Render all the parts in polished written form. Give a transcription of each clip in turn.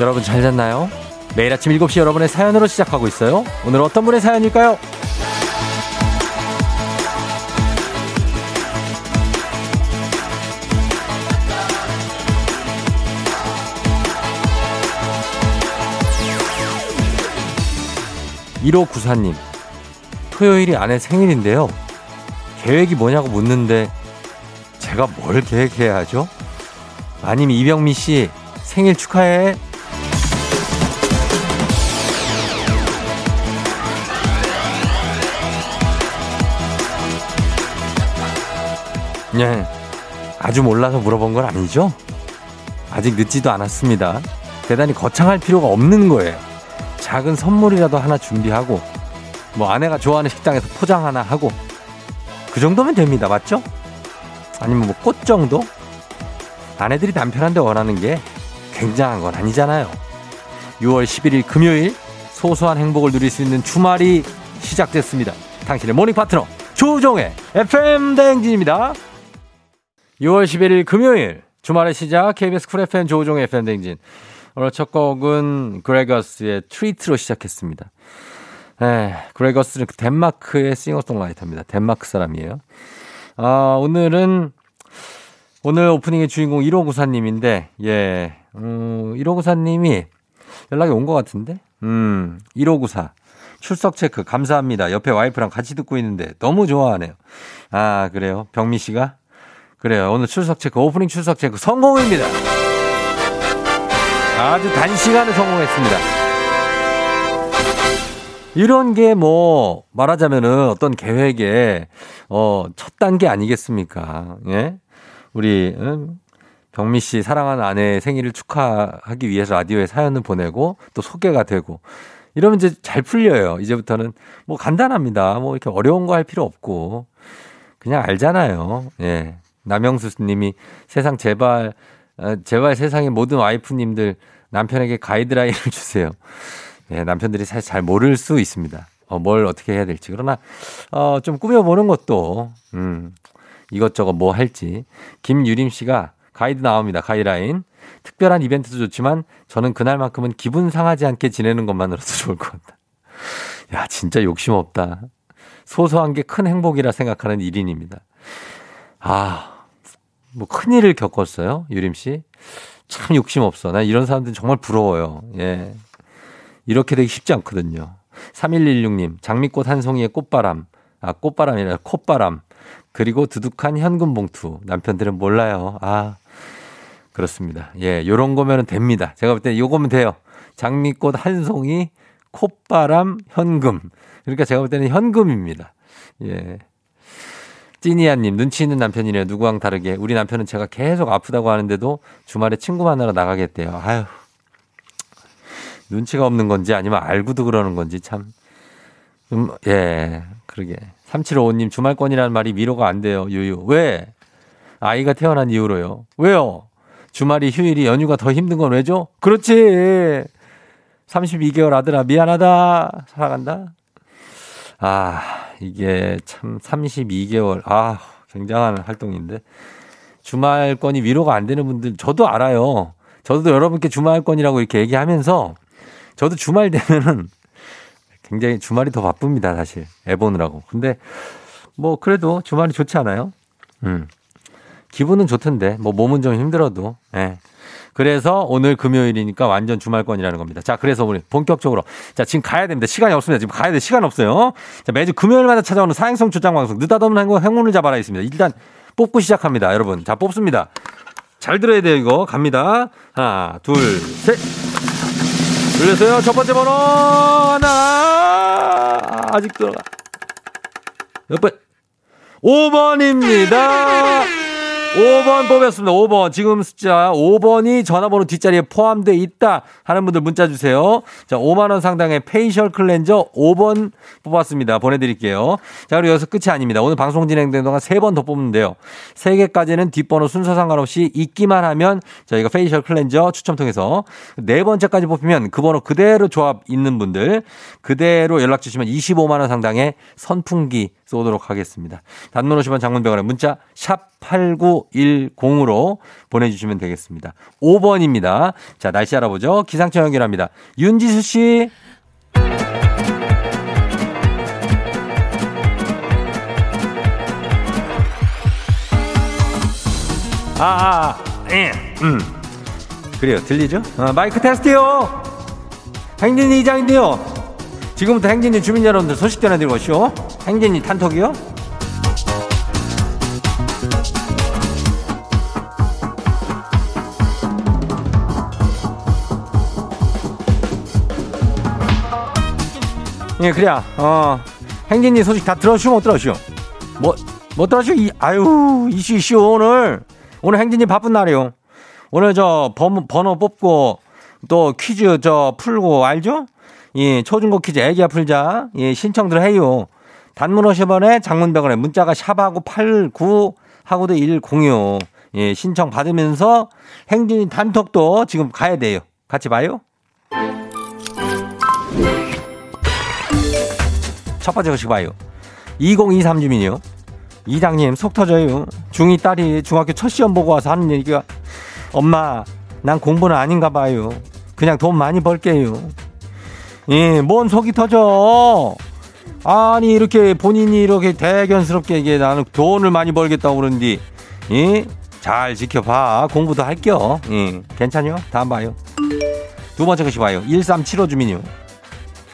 여러분 잘 잤나요? 매일 아침 7시 여러분의 사연으로 시작하고 있어요. 오늘 어떤 분의 사연일까요? 1594님, 토요일이 아내 생일인데요. 계획이 뭐냐고 묻는데 제가 뭘 계획해야 하죠? 아님 이병미 씨 생일 축하해. 예, 아주 몰라서 물어본 건 아니죠? 아직 늦지도 않았습니다. 대단히 거창할 필요가 없는 거예요. 작은 선물이라도 하나 준비하고, 뭐 아내가 좋아하는 식당에서 포장 하나 하고, 그 정도면 됩니다. 맞죠? 아니면 뭐 꽃 정도? 아내들이 남편한테 원하는 게 굉장한 건 아니잖아요. 6월 11일 금요일, 소소한 행복을 누릴 수 있는 주말이 시작됐습니다. 당신의 모닝 파트너 조종의 FM 대행진입니다. 6월 11일 금요일 주말의 시작, KBS 쿨 FM 조종의 FM 대행진. 오늘 첫 곡은 그레거스의 트리트로 시작했습니다. 네, 그레거스는 덴마크의 싱어송라이터입니다. 덴마크 사람이에요. 오늘 오프닝의 주인공 1594님인데, 예, 1594님이 연락이 온 것 같은데, 1594. 출석 체크 감사합니다. 옆에 와이프랑 같이 듣고 있는데 너무 좋아하네요. 아, 그래요? 병미 씨가? 그래요. 오늘 출석 체크, 오프닝 출석 체크 성공입니다. 아주 단시간에 성공했습니다. 이런 게 뭐 말하자면은 어떤 계획의 첫 단계 아니겠습니까? 예? 우리 병미 씨 사랑하는 아내의 생일을 축하하기 위해서 라디오에 사연을 보내고 또 소개가 되고 이러면 이제 잘 풀려요. 이제부터는 뭐 간단합니다. 뭐 이렇게 어려운 거 할 필요 없고 그냥 알잖아요. 예. 남영수 님이 세상 제발 세상의 모든 와이프님들 남편에게 가이드라인을 주세요. 예, 남편들이 사실 잘 모를 수 있습니다. 뭘 어떻게 해야 될지. 그러나 좀 꾸며보는 것도 이것저것 뭐 할지. 김유림 씨가 가이드 나옵니다. 가이드라인. 특별한 이벤트도 좋지만 저는 그날만큼은 기분 상하지 않게 지내는 것만으로도 좋을 것 같다. 야, 진짜 욕심 없다. 소소한 게 큰 행복이라 생각하는 1인입니다. 아, 뭐 큰일을 겪었어요, 유림 씨. 참 욕심 없어. 난 이런 사람들은 정말 부러워요. 예, 이렇게 되기 쉽지 않거든요. 3116님, 장미꽃 한 송이에 꽃바람. 아, 꽃바람이 아니라 콧바람. 그리고 두둑한 현금 봉투. 남편들은 몰라요. 아, 그렇습니다. 예, 요런 거면 됩니다. 제가 볼 때 요거면 돼요. 장미꽃 한 송이, 콧바람, 현금. 그러니까 제가 볼 때는 현금입니다. 예. 찐이야님, 눈치 있는 남편이네요. 누구랑 다르게. 우리 남편은 제가 계속 아프다고 하는데도 주말에 친구 만나러 나가겠대요. 아유, 눈치가 없는 건지 아니면 알고도 그러는 건지 참. 예, 그러게. 3755님, 주말권이라는 말이 위로가 안 돼요. 유유. 왜? 아이가 태어난 이후로요. 왜요? 주말이 휴일이 연휴가 더 힘든 건 왜죠? 그렇지. 32개월 아들아 미안하다. 사랑한다. 아, 이게 참 32개월. 아, 굉장한 활동인데. 주말권이 위로가 안 되는 분들 저도 알아요. 저도 여러분께 주말권이라고 이렇게 얘기하면서 저도 주말 되면은 굉장히 주말이 더 바쁩니다. 사실 애 보느라고. 근데 뭐 그래도 주말이 좋지 않아요? 기분은 좋던데, 뭐, 몸은 좀 힘들어도, 예. 그래서 오늘 금요일이니까 완전 주말권이라는 겁니다. 자, 그래서 우리 본격적으로. 자, 지금 가야 됩니다. 시간이 없습니다. 지금 가야 돼. 시간 없어요. 자, 매주 금요일마다 찾아오는 사행성 출장 방송. 느닷없는 행운을 잡아라 있습니다. 일단 뽑고 시작합니다. 여러분. 자, 뽑습니다. 잘 들어야 돼요, 이거. 갑니다. 하나, 둘, 셋. 들렸어요? 첫 번째 번호. 하나. 아직 들어가. 몇 번? 5번입니다. 5번 뽑았습니다. 5번. 지금 숫자 5번이 전화번호 뒷자리에 포함되어 있다 하는 분들 문자 주세요. 자, 5만 원 상당의 페이셜 클렌저 5번 뽑았습니다. 보내드릴게요. 자, 그리고 여기서 끝이 아닙니다. 오늘 방송 진행되는 동안 3번 더 뽑는데요. 3개까지는 뒷번호 순서 상관없이 있기만 하면 저희가 페이셜 클렌저 추첨 통해서 4번째까지 뽑히면 그 번호 그대로 조합 있는 분들 그대로 연락 주시면 25만 원 상당의 선풍기 쏘도록 하겠습니다. 단문 50원 장문병원에 문자 샵 8910으로 보내주시면 되겠습니다. 5번입니다. 자, 날씨 알아보죠. 기상청 연결합니다. 윤지수 씨. 그래요. 들리죠? 마이크 테스트요. 행진이 이장인데요. 지금부터 행진이 주민 여러분들 소식 전해드리고 오시오. 행진이 단톡이요. 예, 그래야 행진이 소식 다 들어오시오 못 들어오시오? 뭐 들어오시오? 아유 이슈 오늘 행진이 바쁜 날이요. 오늘 저 번호 뽑고 또 퀴즈 저 풀고 알죠? 예, 초중고 퀴즈 애기야 풀자. 예, 신청들 해요. 단문 50원에 장문병원에 문자가 샵하고 89하고도 106. 예, 신청 받으면서 행진이 단톡도 지금 가야 돼요. 같이 봐요. 첫 번째 소식 봐요. 2023 주민이요. 이장님 속 터져요. 중2 딸이 중학교 첫 시험 보고 와서 하는 얘기가 엄마 난 공부는 아닌가 봐요. 그냥 돈 많이 벌게요. 예, 뭔 속이 터져. 아니 이렇게 본인이 이렇게 대견스럽게 이게 나는 돈을 많이 벌겠다고 그러는데 예? 잘 지켜봐. 공부도 할게요. 예, 괜찮요? 다음 봐요. 두 번째 것이 봐요. 1375 주민이요.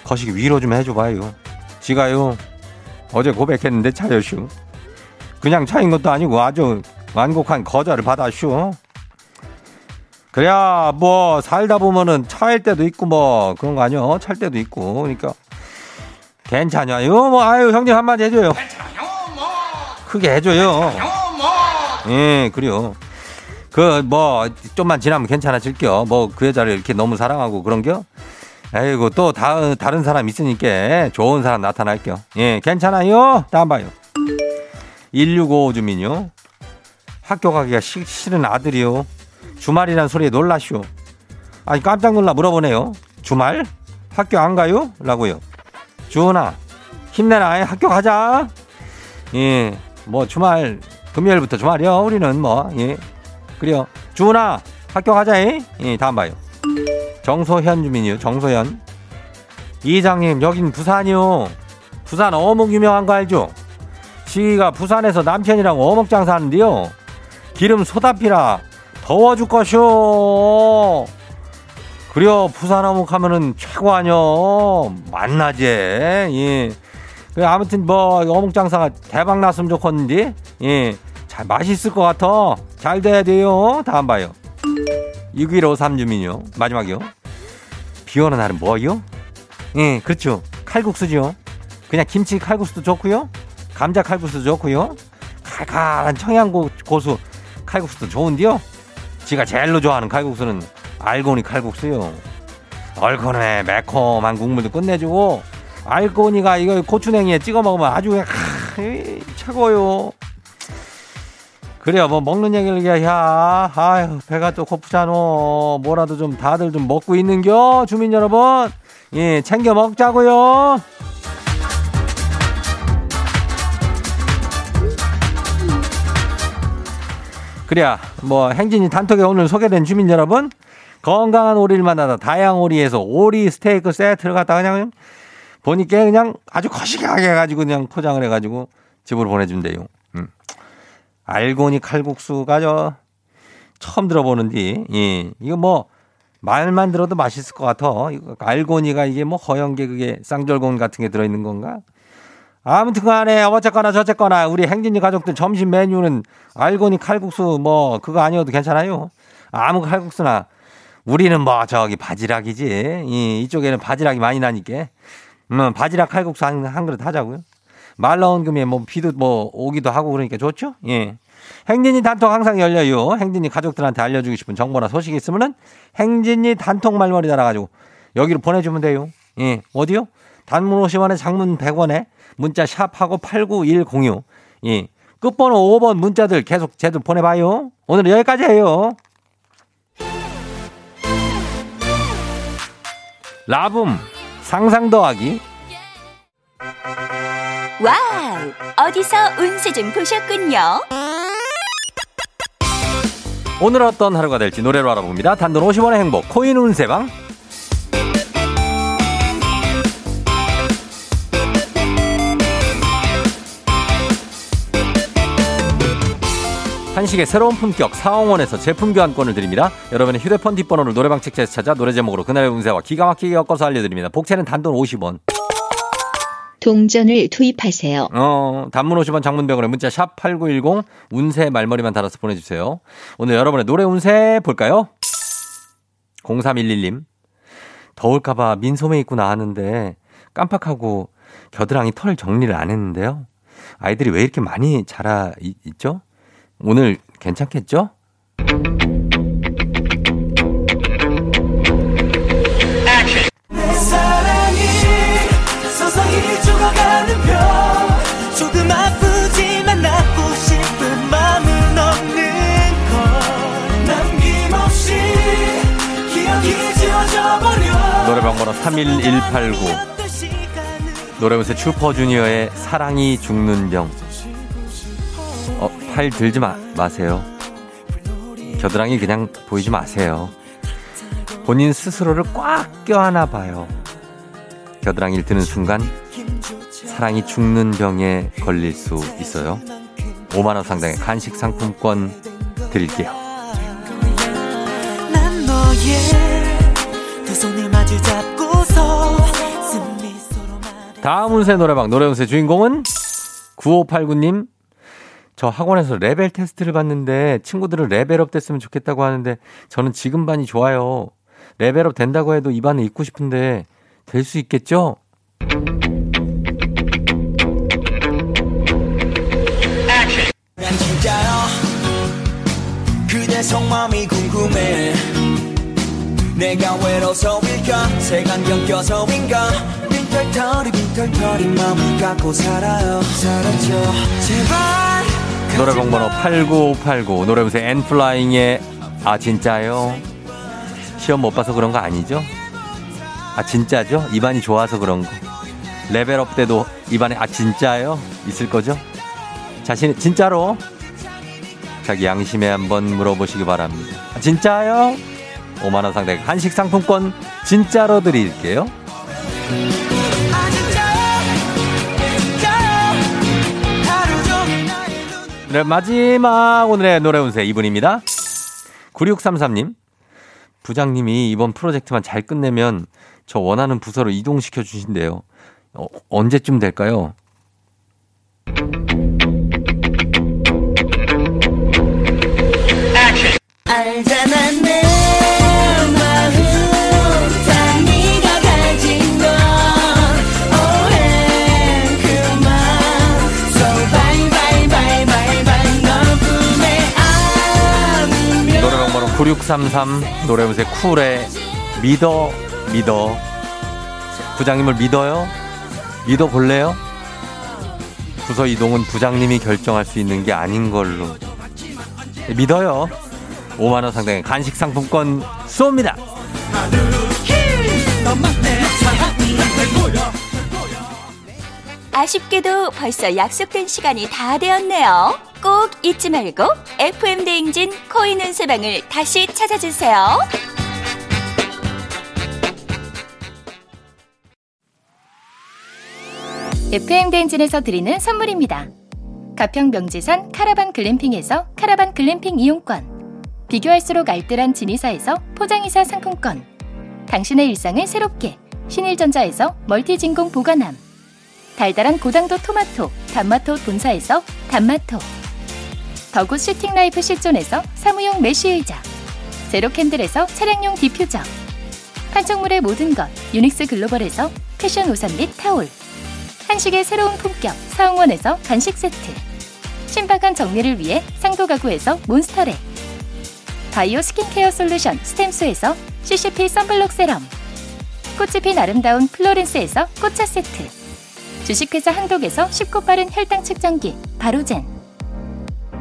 거시기 위로 좀 해줘봐요. 지가요 어제 고백했는데 차였슈. 그냥 차인 것도 아니고 아주 완곡한 거절을 받았슈. 그래야 뭐 살다 보면은 차일 때도 있고 뭐 그런 거 아니요? 찰 때도 있고 그러니까 괜찮아요 뭐. 아유 형님 한마디 해줘요. 괜찮아요 뭐. 크게 해줘요. 괜찮아요 뭐. 예, 그래요. 그 뭐 좀만 지나면 괜찮아질게요. 뭐 그 여자를 이렇게 너무 사랑하고 그런겨? 아이고 또 다른 사람 있으니까 좋은 사람 나타날게요. 예, 괜찮아요. 다음 봐요. 1655 주민요. 학교 가기가 싫은 아들이요. 주말이란 소리에 놀라쇼. 아니 깜짝 놀라 물어보네요. 주말? 학교 안 가요? 라고요. 주은아 힘내라. 학교 가자. 예, 뭐 주말 금요일부터 주말이요 우리는 뭐. 예, 그래요. 주은아 학교 가자. 예, 다음 봐요. 정소현 주민이요. 정소현. 이장님 여긴 부산이요. 부산 어묵 유명한 거 알죠? 시기가 부산에서 남편이랑 어묵 장사하는데요. 기름 소다피라 더워 죽겠쇼. 그려 부산 어묵 하면은 최고 아뇨. 만나제. 예. 그래 아무튼 뭐 어묵 장사가 대박 났으면 좋겠는데. 예. 잘 맛있을 것 같아. 잘 돼야 돼요. 다음 봐요. 6153 주민요. 마지막이요. 비 오는 날은 뭐요? 예, 그렇죠. 칼국수죠. 그냥 김치 칼국수도 좋고요. 감자 칼국수도 좋고요. 칼칼한 청양고수 칼국수도 좋은데요. 지가 제일로 좋아하는 칼국수는 알고니 칼국수요. 얼큰해 매콤한 국물도 끝내주고 알고니가 이거 고추냉이에 찍어 먹으면 아주 그냥 최고요. 그래요. 뭐 먹는 얘기를 얘기야. 아유 배가 또 고프잖아. 뭐라도 좀 다들 좀 먹고 있는겨 주민 여러분. 예, 챙겨 먹자고요. 그래야 뭐 행진이 단톡에 오늘 소개된 주민 여러분 건강한 오리를 만나다 다양오리에서 오리 스테이크 세트를 갖다가 그냥 보니까 그냥 아주 거시기하게 해가지고 그냥 포장을 해가지고 집으로 보내준대요. 알고니 칼국수가 저 처음 들어보는데 예, 이거 뭐 말만 들어도 맛있을 것 같아. 알고니가 이게 뭐 허연계 그게 쌍절곤 같은 게 들어있는 건가? 아무튼 간에 어쨌거나 저쨌거나 우리 행진이 가족들 점심 메뉴는 알고니 칼국수 뭐 그거 아니어도 괜찮아요. 아무 칼국수나. 우리는 뭐 저기 바지락이지. 예, 이쪽에는 바지락이 많이 나니까. 바지락 칼국수 한 그릇 하자고요. 말 나온 금에 뭐 비도 뭐 오기도 하고 그러니까 좋죠. 예. 행진이 단톡 항상 열려요. 행진이 가족들한테 알려주고 싶은 정보나 소식이 있으면은 행진이 단톡 말머리 달아가지고 여기로 보내주면 돼요. 예. 어디요? 단문 50원에 장문 100원에 문자 샵하고 89106. 예. 끝번호 5번 문자들 계속 제대로 보내봐요. 오늘은 여기까지 해요. 라붐 상상 더하기. 와우! 어디서 운세 좀 보셨군요. 오늘 어떤 하루가 될지 노래로 알아봅니다. 단돈 50원의 행복 코인 운세방. 한식의 새로운 품격 사홍원에서 제품 교환권을 드립니다. 여러분의 휴대폰 뒷번호를 노래방 책자에서 찾아 노래 제목으로 그날의 운세와 기가 막히게 엮어서 알려드립니다. 복채는 단돈 50원. 동전을 투입하세요. 단문 50원, 장문 100원에 문자 샵 8910 운세 말머리만 달아서 보내주세요. 오늘 여러분의 노래 운세 볼까요? 0311님. 더울까 봐 민소매 입고 나왔는데 깜빡하고 겨드랑이 털 정리를 안 했는데요. 아이들이 왜 이렇게 많이 자라 있죠? 오늘 괜찮겠죠? 노래방 번호 31189 노래운세 슈퍼주니어의 사랑이 죽는 병. 팔 들지 마세요. 겨드랑이 그냥 보이지 마세요. 본인 스스로를 꽉 껴안아 봐요. 겨드랑이를 드는 순간 사랑이 죽는 병에 걸릴 수 있어요. 5만 원 상당의 간식 상품권 드릴게요. 난 너의 두 손을 마주 잡고서 다음 운세 노래방 노래 운세 주인공은 9589님. 저 학원에서 레벨 테스트를 봤는데 친구들은 레벨업 됐으면 좋겠다고 하는데 저는 지금 반이 좋아요. 레벨업 된다고 해도 이 반에 있고 싶은데 될 수 있겠죠? 난 진짜요. 그대 속마음이 궁금해. 내가 외로워서일까 색안경 껴서인가 빈털터리 마음을 갖고 살아요. 살았죠. 제발. 노래방 번호 89589 노래운세 엔플라잉의 아 진짜요? 시험 못 봐서 그런 거 아니죠? 아 진짜죠? 입안이 좋아서 그런 거. 레벨업 때도 입안에 아 진짜요? 있을 거죠? 자신 진짜로 자기 양심에 한번 물어보시기 바랍니다. 아 진짜요? 5만 원 상당의 한식 상품권 진짜로 드릴게요. 네, 마지막 오늘의 노래 운세 이분입니다. 9633님. 부장님이 이번 프로젝트만 잘 끝내면 저 원하는 부서로 이동시켜 주신대요. 언제쯤 될까요? 알잖아. 노래방 번호 9633 노래운세 쿨의 믿어. 부장님을 믿어요? 믿어볼래요? 부서 이동은 부장님이 결정할 수 있는 게 아닌 걸로 믿어요. 5만원 상당의 간식 상품권 쏩니다. 아쉽게도 벌써 약속된 시간이 다 되었네요. 꼭 잊지 말고 FM 대행진 코인 운세방을 다시 찾아주세요. FM 대행진에서 드리는 선물입니다. 가평 명지산 카라반 글램핑에서 카라반 글램핑 이용권, 비교할수록 알뜰한 진이사에서 포장이사 상품권, 당신의 일상을 새롭게 신일전자에서 멀티진공 보관함, 달달한 고당도 토마토, 단마토 본사에서 단마토, 더굿 시팅라이프 시존에서 사무용 메쉬의자, 제로캔들에서 차량용 디퓨저, 판촉물의 모든 것 유닉스 글로벌에서 패션 우산 및 타올, 한식의 새로운 품격 사홍원에서 간식 세트, 신박한 정리를 위해 상도 가구에서 몬스터랩, 바이오 스킨케어 솔루션 스템수에서 CCP 선블록 세럼, 꽃이 핀 아름다운 플로렌스에서 꽃차 세트, 주식회사 한독에서 쉽고 빠른 혈당 측정기 바로젠,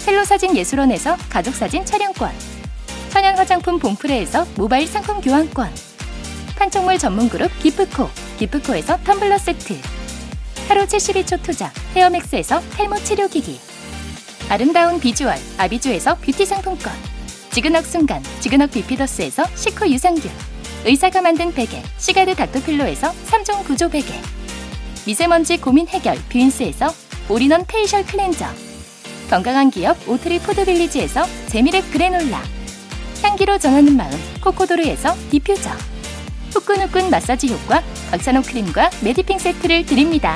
첼로사진예술원에서 가족사진 촬영권, 천연화장품 봉프레에서 모바일 상품 교환권, 판촉물 전문그룹 기프코, 기프코에서 텀블러 세트, 하루 72초 투자 헤어맥스에서 탈모치료기기, 아름다운 비주얼 아비주에서 뷰티 상품권, 지그넉 순간 지그넉 비피더스에서 식후 유산균, 의사가 만든 베개 시가드 닥터필로에서 3종 구조 베개, 미세먼지 고민 해결 뷰인스에서 올인원 페이셜 클렌저, 건강한 기업 오트리 포드빌리지에서 재미랩 그래놀라, 향기로 정하는 마음 코코도르에서 디퓨저, 후끈후끈 마사지 효과 박찬호 크림과 메디핑 세트를 드립니다.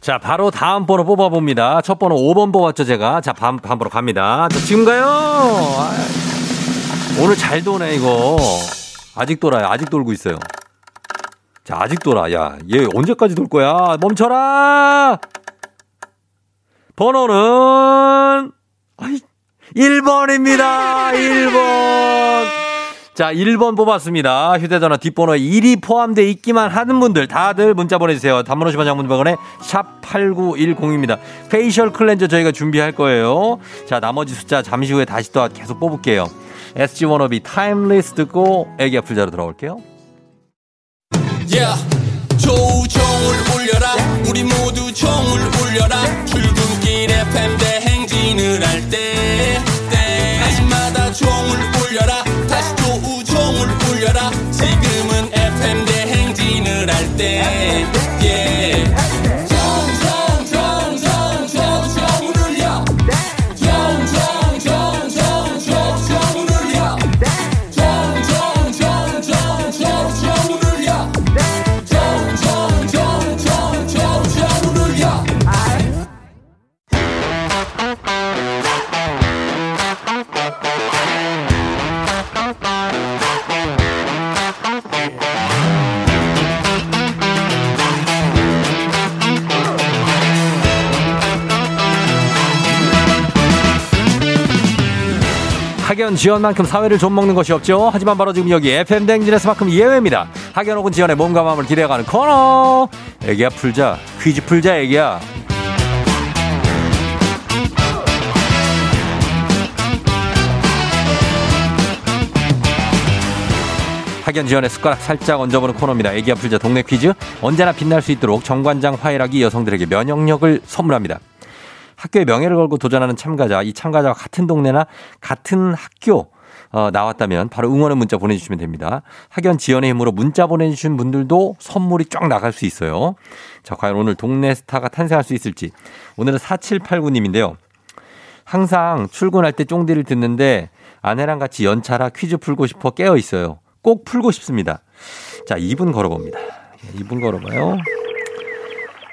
자, 바로 다음 번호 뽑아봅니다. 첫 번호 5번 뽑았죠, 제가. 자, 다음 번호 갑니다. 자, 지금 가요. 오늘 잘 도네, 이거. 아직 돌아요. 아직 돌고 있어요. 자, 아직 돌아. 야, 얘 언제까지 돌 거야? 멈춰라! 번호는 1번입니다. 1번. 자, 1번 뽑았습니다. 휴대전화 뒷번호에 1이 포함되어 있기만 하는 분들 다들 문자 보내주세요. 단문 50원 장문병원에 샵8910입니다. 페이셜 클렌저 저희가 준비할 거예요. 자, 나머지 숫자 잠시 후에 다시 또 계속 뽑을게요. SG 워너비 타임리스 듣고 애기 아플자로 돌아올게요. Yeah. 조우종을 울려라. Yeah. 우리 모두 종을 울려라. Yeah. 출근길 FM 대행진을 할 때 때마다 종을 울려라. 다시 조우종을 울려라. 지금은 FM 대행진을 할 때 yeah. 종을 울려. 종을 울려. 종을 울려. 학연, 지연만큼 사회를 좀먹는 것이 없죠. 하지만 바로 지금 여기 FM 댕진에서만큼 예외입니다. 학연 혹은 지연의 몸과 마음을 기대어가는 코너. 애기야 풀자. 퀴즈 풀자 애기야. 학연, 지연의 숟가락 살짝 얹어보는 코너입니다. 애기야 풀자 동네 퀴즈. 언제나 빛날 수 있도록 정관장 화이락이 여성들에게 면역력을 선물합니다. 학교에 명예를 걸고 도전하는 참가자, 이 참가자와 같은 동네나 같은 학교 나왔다면 바로 응원의 문자 보내주시면 됩니다. 학연 지연의 힘으로 문자 보내주신 분들도 선물이 쫙 나갈 수 있어요. 자, 과연 오늘 동네 스타가 탄생할 수 있을지. 오늘은 4789님인데요. 항상 출근할 때 쫑디를 듣는데 아내랑 같이 연차라 퀴즈 풀고 싶어 깨어 있어요. 꼭 풀고 싶습니다. 자, 2분 걸어봅니다. 2분 걸어봐요.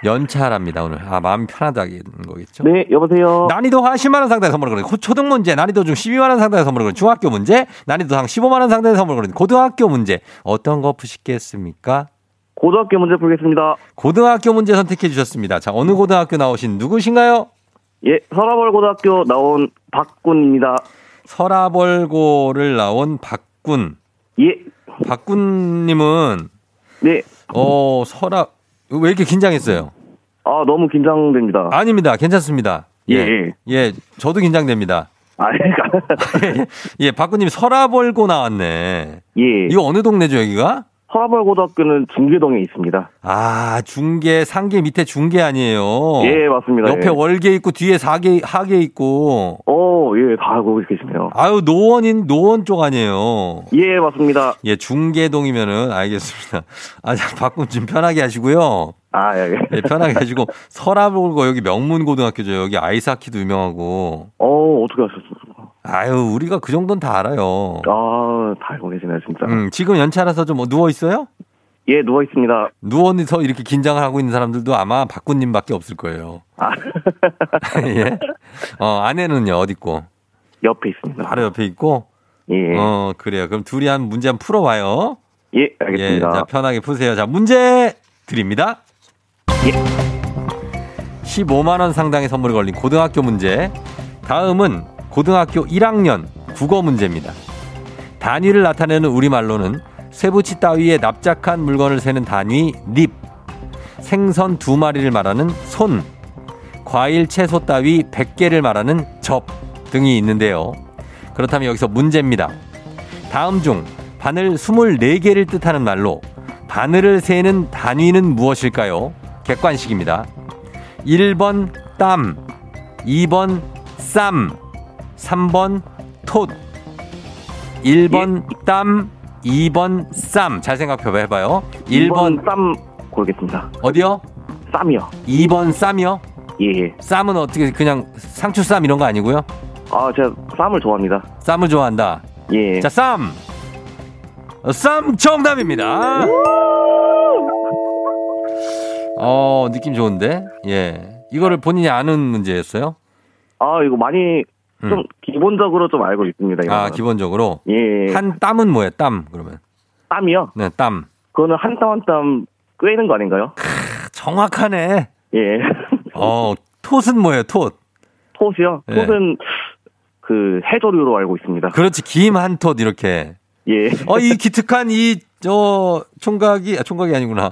연차랍니다, 오늘. 아, 마음이 편하다는 거겠죠? 네, 여보세요. 난이도 하 10만원 상당의 선물을 거는 초등 문제, 난이도 중 12만원 상당의 선물을 거는 중학교 문제, 난이도 상 15만원 상당의 선물을 거는 고등학교 문제. 어떤 거 푸시겠습니까? 고등학교 문제 풀겠습니다. 고등학교 문제 선택해 주셨습니다. 자, 어느 고등학교 나오신 누구신가요? 예, 서라벌고등학교 나온 박군입니다. 서라벌고를 나온 박군. 예. 박군님은. 네. 왜 이렇게 긴장했어요? 아, 너무 긴장됩니다. 아닙니다. 괜찮습니다. 예. 예, 저도 긴장됩니다. 아, 그러니까. 예, 박군님 서라벌고 나왔네. 예. 이거 어느 동네죠, 여기가? 서라벌고등학교는 중계동에 있습니다. 아, 중계, 상계 밑에 중계 아니에요? 예, 맞습니다. 옆에 예. 월계 있고, 뒤에 사계, 하계 있고. 예, 다 알고 계시네요. 아유, 노원 쪽 아니에요? 예, 맞습니다. 예, 중계동이면은, 알겠습니다. 아, 바꿈 좀 편하게 하시고요. 아, 예. 예, 편하게 하시고, 서라벌고 여기 명문고등학교죠. 여기 아이스하키도 유명하고. 어떻게 아셨어요? 아유, 우리가 그 정도는 다 알아요. 아, 다 알고 계시네요, 진짜. 지금 연차라서 좀 누워 있어요? 예, 누워 있습니다. 누워서 이렇게 긴장을 하고 있는 사람들도 아마 박군님밖에 없을 거예요. 아, 예. 아내는요, 어디 있고? 옆에 있습니다. 바로 옆에 있고. 예. 그래요. 그럼 둘이 한 문제 한번 풀어봐요. 예, 알겠습니다. 예, 자, 편하게 푸세요. 자, 문제 드립니다. 예. 15만원 상당의 선물이 걸린 고등학교 문제. 다음은 고등학교 1학년 국어 문제입니다. 단위를 나타내는 우리말로는 쇠붙이 따위에 납작한 물건을 세는 단위 닙, 생선 2마리를 말하는 손, 과일 채소 따위 100개를 말하는 접 등이 있는데요. 그렇다면 여기서 문제입니다. 다음 중 바늘 24개를 뜻하는 말로 바늘을 세는 단위는 무엇일까요? 객관식입니다. 1번 땀, 2번 쌈, 3번 톳. 1번 땀, 2번 쌈. 잘 생각해봐요. 1번 쌈 고르겠습니다. 어디요? 쌈이요. 2번 쌈이요? 예. 쌈은 어떻게, 그냥 상추쌈 이런 거 아니고요? 아, 제가 쌈을 좋아합니다. 쌈을 좋아한다. 예. 자, 쌈. 쌈 정답입니다. 느낌 좋은데? 예. 이거를 본인이 아는 문제였어요? 아, 이거 많이 좀 기본적으로 좀 알고 있습니다. 이거는. 아, 기본적으로? 예. 한 땀은 뭐예요? 땀, 그러면. 땀이요? 네, 땀. 그거는 한 땀 한 땀 꿰는 거 아닌가요? 크, 정확하네. 예. 톳은 뭐예요? 톳이요? 예. 톳은 그 해조류로 알고 있습니다. 그렇지. 김 한 톳 이렇게. 예. 이 기특한 총각이 아니구나.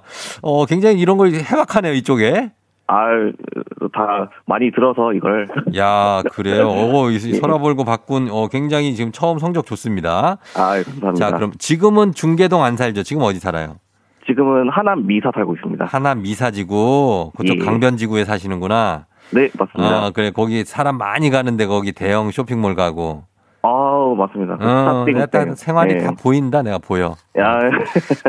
굉장히 이런 걸 해박하네요, 이쪽에. 다 많이 들어서 이걸. 야, 그래요. 서라벌고 바꾼, 굉장히 지금 처음 성적 좋습니다. 감사합니다. 자, 그럼 지금은 중계동 안 살죠? 지금 어디 살아요? 지금은 하남 미사 살고 있습니다. 하남 미사지구, 그쪽 예. 강변지구에 사시는구나. 네, 맞습니다. 그래, 거기 사람 많이 가는데 거기 대형 쇼핑몰 가고. 맞습니다. 일단 생활이 네. 다 보인다. 내가 보여. 야.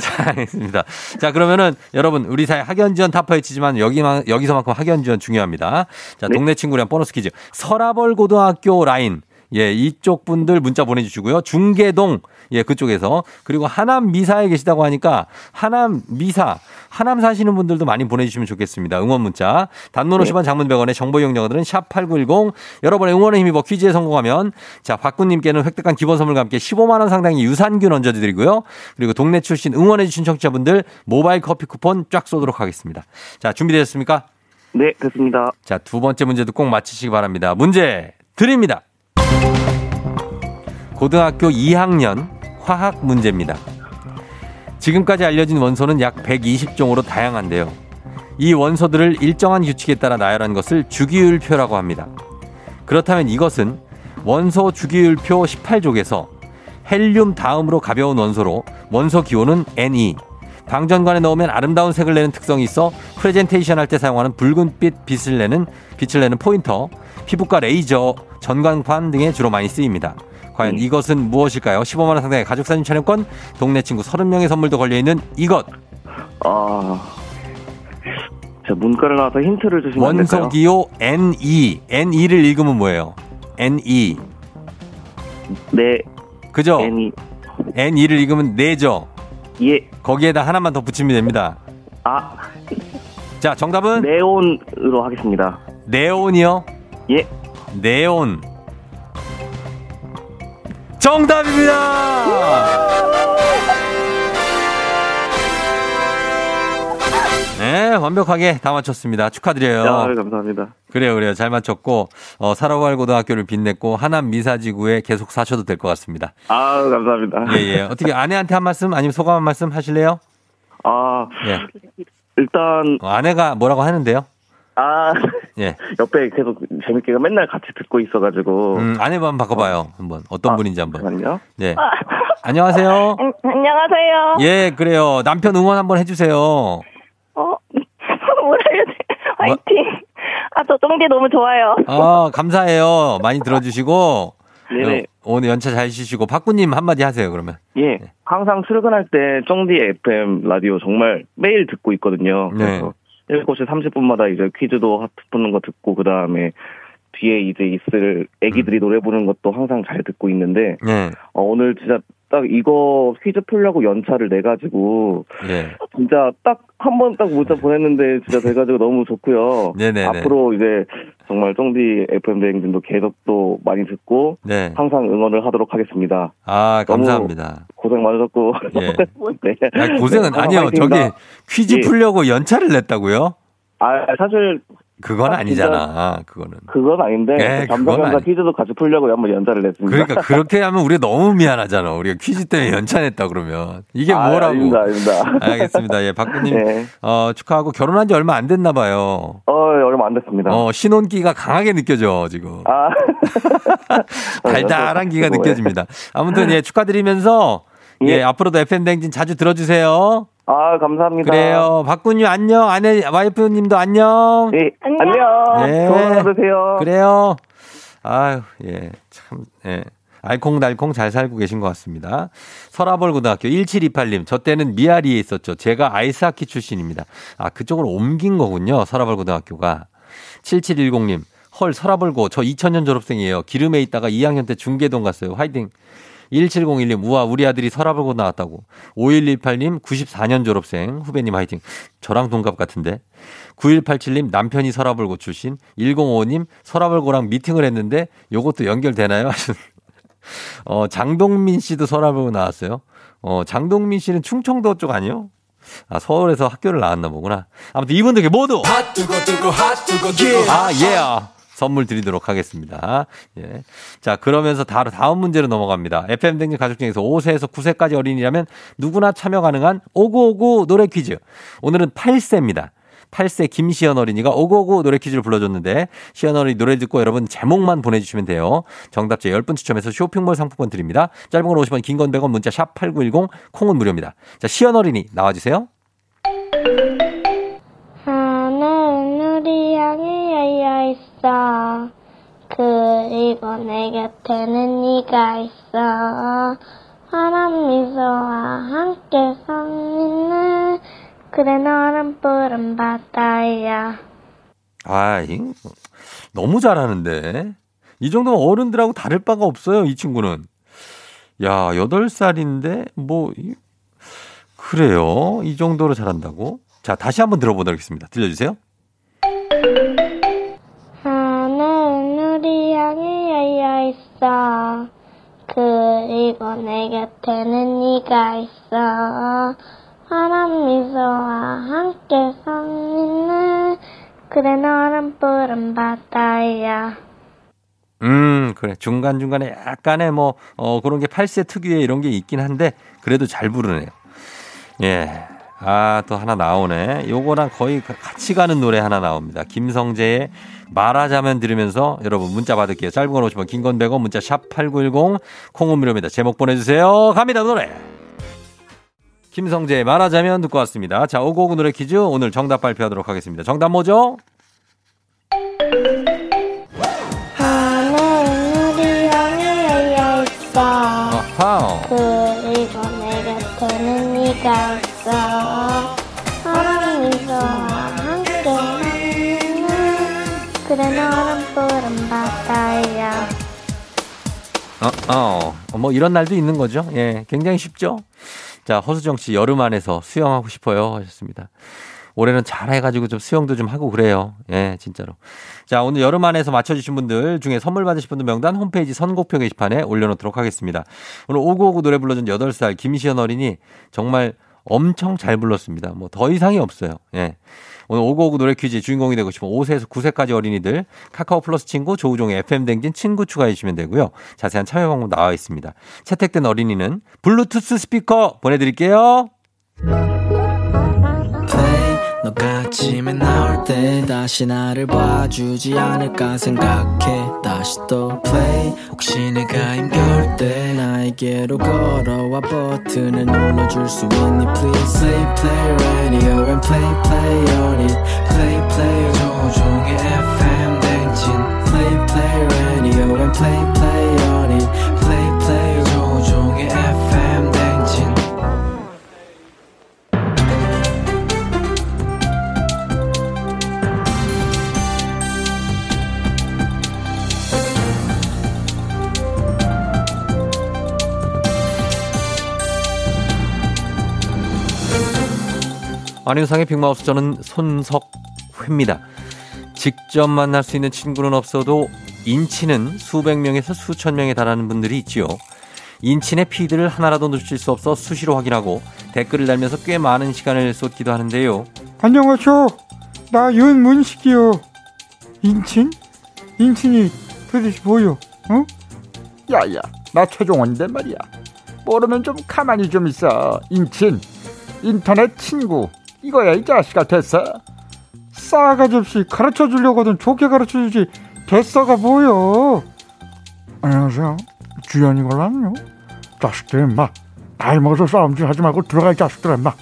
자, 알겠습니다. 자, 그러면은 여러분, 우리 사회 학연 지원 타파이치지만 여기서만큼 학연 지원 중요합니다. 자, 네. 동네 친구랑 보너스 퀴즈. 서라벌 고등학교 라인. 예, 이쪽 분들 문자 보내주시고요. 중계동, 예, 그쪽에서. 그리고 하남 미사에 계시다고 하니까 하남 미사, 하남 사시는 분들도 많이 보내주시면 좋겠습니다. 응원 문자. 단문 50원, 장문 100원의 정보 이용료들은 샵8910. 여러분의 응원의 힘입어 퀴즈에 성공하면, 자, 박군님께는 획득한 기본 선물과 함께 15만원 상당의 유산균 얹어드리고요. 그리고 동네 출신 응원해주신 청취자분들 모바일 커피 쿠폰 쫙 쏘도록 하겠습니다. 자, 준비되셨습니까? 네, 됐습니다. 자, 두 번째 문제도 꼭 맞히시기 바랍니다. 문제 드립니다. 고등학교 2학년 화학 문제입니다. 지금까지 알려진 원소는 약 120종으로 다양한데요. 이 원소들을 일정한 규칙에 따라 나열한 것을 주기율표라고 합니다. 그렇다면 이것은 원소 주기율표 18족에서 헬륨 다음으로 가벼운 원소로 원소 기호는 Ne, 방전관에 넣으면 아름다운 색을 내는 특성이 있어 프레젠테이션 할 때 사용하는 붉은빛 빛을 내는 포인터, 피부과 레이저, 전광판 등에 주로 많이 쓰입니다. 과연 이것은 무엇일까요? 15만 원 상당의 가족사진 촬영권, 동네 친구 30명의 선물도 걸려있는 이것. 제가 문과를 나와서 힌트를 주시면 안 될까요? 원소기호 NE. NE를 읽으면 뭐예요? NE. 네. 그죠? NE. NE를 읽으면 네죠? 예. 거기에다 하나만 더 붙이면 됩니다. 자, 정답은? 네온으로 하겠습니다. 네온이요? 예. 네온. 정답입니다. 네, 완벽하게 다 맞췄습니다. 축하드려요. 야, 감사합니다. 그래요. 잘 맞췄고, 서라벌 고등학교를 빛냈고, 하남 미사지구에 계속 사셔도 될 것 같습니다. 감사합니다. 예. 어떻게 아내한테 한 말씀, 아니면 소감 한 말씀 하실래요? 예. 일단 아내가 뭐라고 하는데요? 예. 옆에 계속 재밌게 맨날 같이 듣고 있어가지고. 아내만 바꿔봐요. 한번. 어떤 분인지 한번. 잠시만요. 네. 안녕하세요. 안녕하세요. 예, 그래요. 남편 응원 한번 해주세요. 뭐라 해야 돼. 화이팅. 저 쫑디 너무 좋아요. 감사해요. 많이 들어주시고. 네네. 오늘 연차 잘 쉬시고. 박구님 한마디 하세요, 그러면. 예. 네. 항상 출근할 때 쫑디 FM 라디오 정말 매일 듣고 있거든요. 그래서. 네. 7시 30분마다 이제 퀴즈도 하트 붙는 거 듣고, 그 다음에 뒤에 이제 있을 애기들이 노래 부르는 것도 항상 잘 듣고 있는데, 네. 오늘 진짜 딱 이거 퀴즈 풀려고 연차를 내가지고, 네. 진짜 딱 한 번 딱 문자 보냈는데 진짜 돼가지고 너무 좋고요. 네네. 앞으로 이제 정말 쫑디 FM 대행진도 계속 또 많이 듣고, 네. 항상 응원을 하도록 하겠습니다. 감사합니다. 고생 많으셨고. 예. 네. 고생은 아니요. 화이팅입니다. 저기 퀴즈 풀려고 연차를 냈다고요? 사실 그건 아니잖아. 그건 아닌데 네, 감사감사 퀴즈도 같이 풀려고 한번 연차를 냈습니다. 그러니까 그렇게 하면 우리 너무 미안하잖아. 우리가 퀴즈 때문에 연차냈다 그러면 이게 뭐라고? 아닙니다. 알겠습니다. 예, 박부님 네. 축하하고 결혼한 지 얼마 안 됐나 봐요. 얼마 안 됐습니다. 신혼기가 강하게 느껴져 지금. 달달한 기가 느껴집니다. 아무튼 예 축하드리면서 예 앞으로도 FM 댕진 자주 들어주세요. 아 감사합니다. 그래요. 박군유 안녕. 아내 와이프님도 안녕. 네. 안녕. 네. 좋은 하루 되세요. 그래요. 아유 예 참 예 알콩달콩 잘 살고 계신 것 같습니다. 서라벌고등학교 1728님 저 때는 미아리에 있었죠. 제가 아이스하키 출신입니다. 아 그쪽으로 옮긴 거군요. 서라벌고등학교가 7710님 헐 서라벌고 저 2000년 졸업생이에요. 기름에 있다가 2학년 때 중계동 갔어요. 화이팅. 1701님 우와 우리 아들이 서라벌고 나왔다고. 5118님 94년 졸업생 후배님 화이팅. 저랑 동갑 같은데. 9187님 남편이 서라벌고 출신. 105님 서라벌고랑 미팅을 했는데 요것도 연결되나요? 장동민 씨도 서라벌고 나왔어요. 장동민 씨는 충청도 쪽 아니요? 아 서울에서 학교를 나왔나 보구나. 아무튼 이분들께 모두 아 예아 선물 드리도록 하겠습니다. 예. 자, 그러면서 바로 다음 문제로 넘어갑니다. FM댕진 가족 중에서 5세에서 9세까지 어린이라면 누구나 참여 가능한 5959 노래 퀴즈. 오늘은 8세입니다. 8세 김시연 어린이가 5959 노래 퀴즈를 불러줬는데 시연 어린이 노래 듣고 여러분 제목만 보내주시면 돼요. 정답자 10분 추첨해서 쇼핑몰 상품권 드립니다. 짧은 건 50원, 긴 건 100원, 문자 샵 8910, 콩은 무료입니다. 자, 시연 어린이 나와주세요. 하늘은 우리 향이 열려 있어. 그리고 내 곁에는 네가 있어. 환한 미소와 함께 성있는 그래 너란 푸른 바다야. 아이 너무 잘하는데 이 정도면 어른들하고 다를 바가 없어요. 이 친구는 야 8살인데 뭐 그래요 이 정도로 잘한다고. 자 다시 한번 들어보도록 하겠습니다. 들려주세요. 하늘은 우리 향이 열려있어. 그리고 내 곁에는 네가 있어. 환한 미소와 함께 성있는 그래 너란 푸른 바다야. 그래. 중간중간에 약간의 그런 게 8세 특유의 이런 게 있긴 한데 그래도 잘 부르네요. 예. 아, 또 하나 나오네. 요거랑 거의 같이 가는 노래 하나 나옵니다. 김성재의 말하자면 들으면서 여러분 문자 받을게요. 짧은 건 50원, 긴 건 100원, 문자 샵 8910, 콩은 무료입니다. 제목 보내주세요. 갑니다, 노래. 김성재의 말하자면 듣고 왔습니다. 자, 5959 노래 퀴즈 오늘 정답 발표하도록 하겠습니다. 정답 뭐죠? 하늘이 향해 열려있어. 아하. 그리고 내 곁에는 네가 있어. 사랑이 좋아 함께하는 그래 너란 푸른 바다야. 뭐 이런 날도 있는 거죠. 예, 굉장히 쉽죠. 자, 허수정 씨 여름 안에서 수영하고 싶어요 하셨습니다. 올해는 잘해가지고 좀 수영도 좀 하고 그래요. 예, 진짜로. 자, 오늘 여름 안에서 맞춰주신 분들 중에 선물 받으실 분들 명단 홈페이지 선곡표 게시판에 올려놓도록 하겠습니다. 오늘 5959 노래 불러준 8살 김시현 어린이 정말 엄청 잘 불렀습니다. 뭐 더 이상이 없어요. 예. 오늘 5959 노래 퀴즈 주인공이 되고 싶은 5세에서 9세까지 어린이들 카카오 플러스 친구 조우종의 FM댕진 친구 추가해 주시면 되고요. 자세한 참여 방법 나와 있습니다. 채택된 어린이는 블루투스 스피커 보내드릴게요. 너가 아침에 나올 때 다시 나를 봐주지 않을까 생각해. 다시 또 play. 혹시 내가 힘겨울 때 나에게로 걸어와 버튼을 눌러줄 수 있니 please. Play play radio and play play on it. Play play 조종의 FM 댕진. Play play radio and play play on it. Play play 조종의 FM 댕진. 안윤상의 빅마우스 저는 손석회입니다. 직접 만날 수 있는 친구는 없어도 인친은 수백 명에서 수천 명에 달하는 분들이 있지요. 인친의 피드를 하나라도 놓칠 수 없어 수시로 확인하고 댓글을 달면서 꽤 많은 시간을 쏟기도 하는데요. 안녕하쇼. 나 윤문식이요. 인친? 인친이 도대체 뭐요? 응? 야야, 나 최종원인데 말이야. 모르면 좀 가만히 좀 있어. 인친, 인터넷 친구, 이거야 이 자식아. 됐어? 싸가지 없이 가르쳐주려고 하던 좋게 가르쳐주지 됐어가 뭐요? 안녕하세요, 주연이걸랑요. 자식들 인마, 나이 먹어서 싸움질 하지 말고 들어가 이 자식들 인마.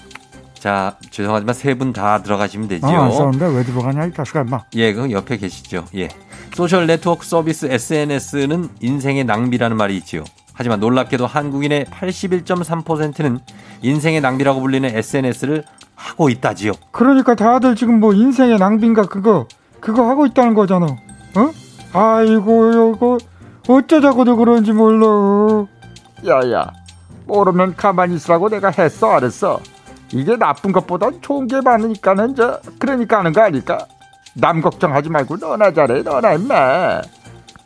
자, 죄송하지만 세 분 다 들어가시면 되지요. 아, 안 싸운데 왜 들어가냐 이 자식아 인마. 예, 그럼 옆에 계시죠. 예. 소셜 네트워크 서비스 SNS는 인생의 낭비라는 말이 있지요. 하지만 놀랍게도 한국인의 81.3%는 인생의 낭비라고 불리는 SNS를 하고 있다지요. 그러니까 다들 지금 뭐 인생의 낭비인가 그거 하고 있다는 거잖아. 어? 아이고, 이거 어쩌자고도 그런지 몰라. 야야, 모르면 가만히 있으라고 내가 했어 안 했어? 이게 나쁜 것보다 좋은 게 많으니까는 저 그러니까 하는 거 아닐까? 남 걱정하지 말고 너나 잘해 너나 임마.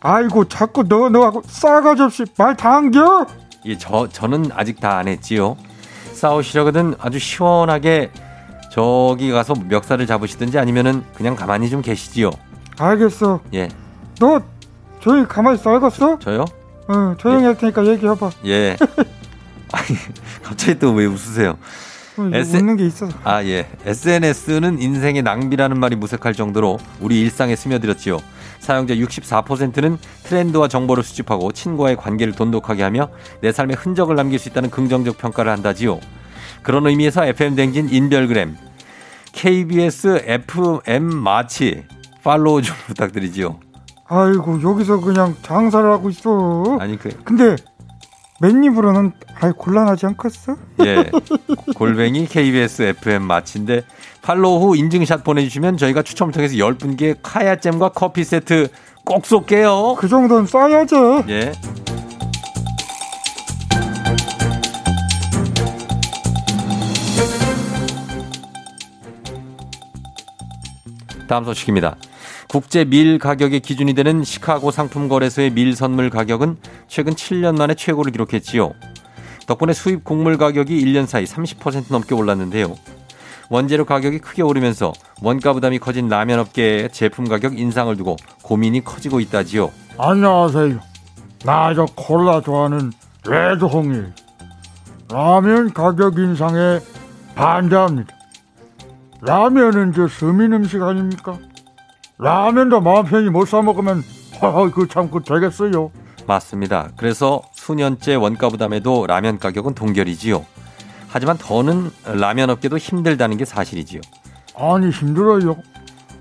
아이고, 자꾸 너하고 싸가지 없이 말 다 안겨. 예, 저는 아직 다 안 했지요. 싸우시려거든 아주 시원하게 저기 가서 멱살을 잡으시든지 아니면은 그냥 가만히 좀 계시지요. 알겠어. 예. 너 조용히 가만히 있어. 알겠어? 저요? 응, 조용히. 예. 할 테니까 얘기해봐. 예. 아니, 갑자기 또 왜 웃으세요? 웃는 게 있어서. 아, 예. SNS는 인생의 낭비라는 말이 무색할 정도로 우리 일상에 스며들었지요. 사용자 64%는 트렌드와 정보를 수집하고 친구와의 관계를 돈독하게 하며 내 삶에 흔적을 남길 수 있다는 긍정적 평가를 한다지요. 그런 의미에서 FM 댕진 인별그램, KBS FM 마치 팔로우 좀 부탁드리지요. 아이고, 여기서 그냥 장사를 하고 있어. 아니, 근데 맨입으로는 아예 곤란하지 않겠어? 예, 골뱅이 KBS FM 마치인데 팔로우 후 인증샷 보내주시면 저희가 추첨을 통해서 10분께 카야잼과 커피 세트 꼭 쏠게요. 그 정도는 쏴야죠. 예. 다음 소식입니다. 국제 밀 가격의 기준이 되는 시카고 상품거래소의 밀 선물 가격은 최근 7년 만에 최고를 기록했지요. 덕분에 수입 곡물 가격이 1년 사이 30% 넘게 올랐는데요. 원재료 가격이 크게 오르면서 원가 부담이 커진 라면업계의 제품 가격 인상을 두고 고민이 커지고 있다지요. 안녕하세요. 나 저 콜라 좋아하는 레드홍이 라면 가격 인상에 반대합니다. 라면은 저 서민 음식 아닙니까? 라면도 마음 편히 못 사 먹으면 그 되겠어요. 맞습니다. 그래서 수년째 원가 부담에도 라면 가격은 동결이지요. 하지만 더는 라면 업계도 힘들다는 게 사실이지요. 아니, 힘들어요.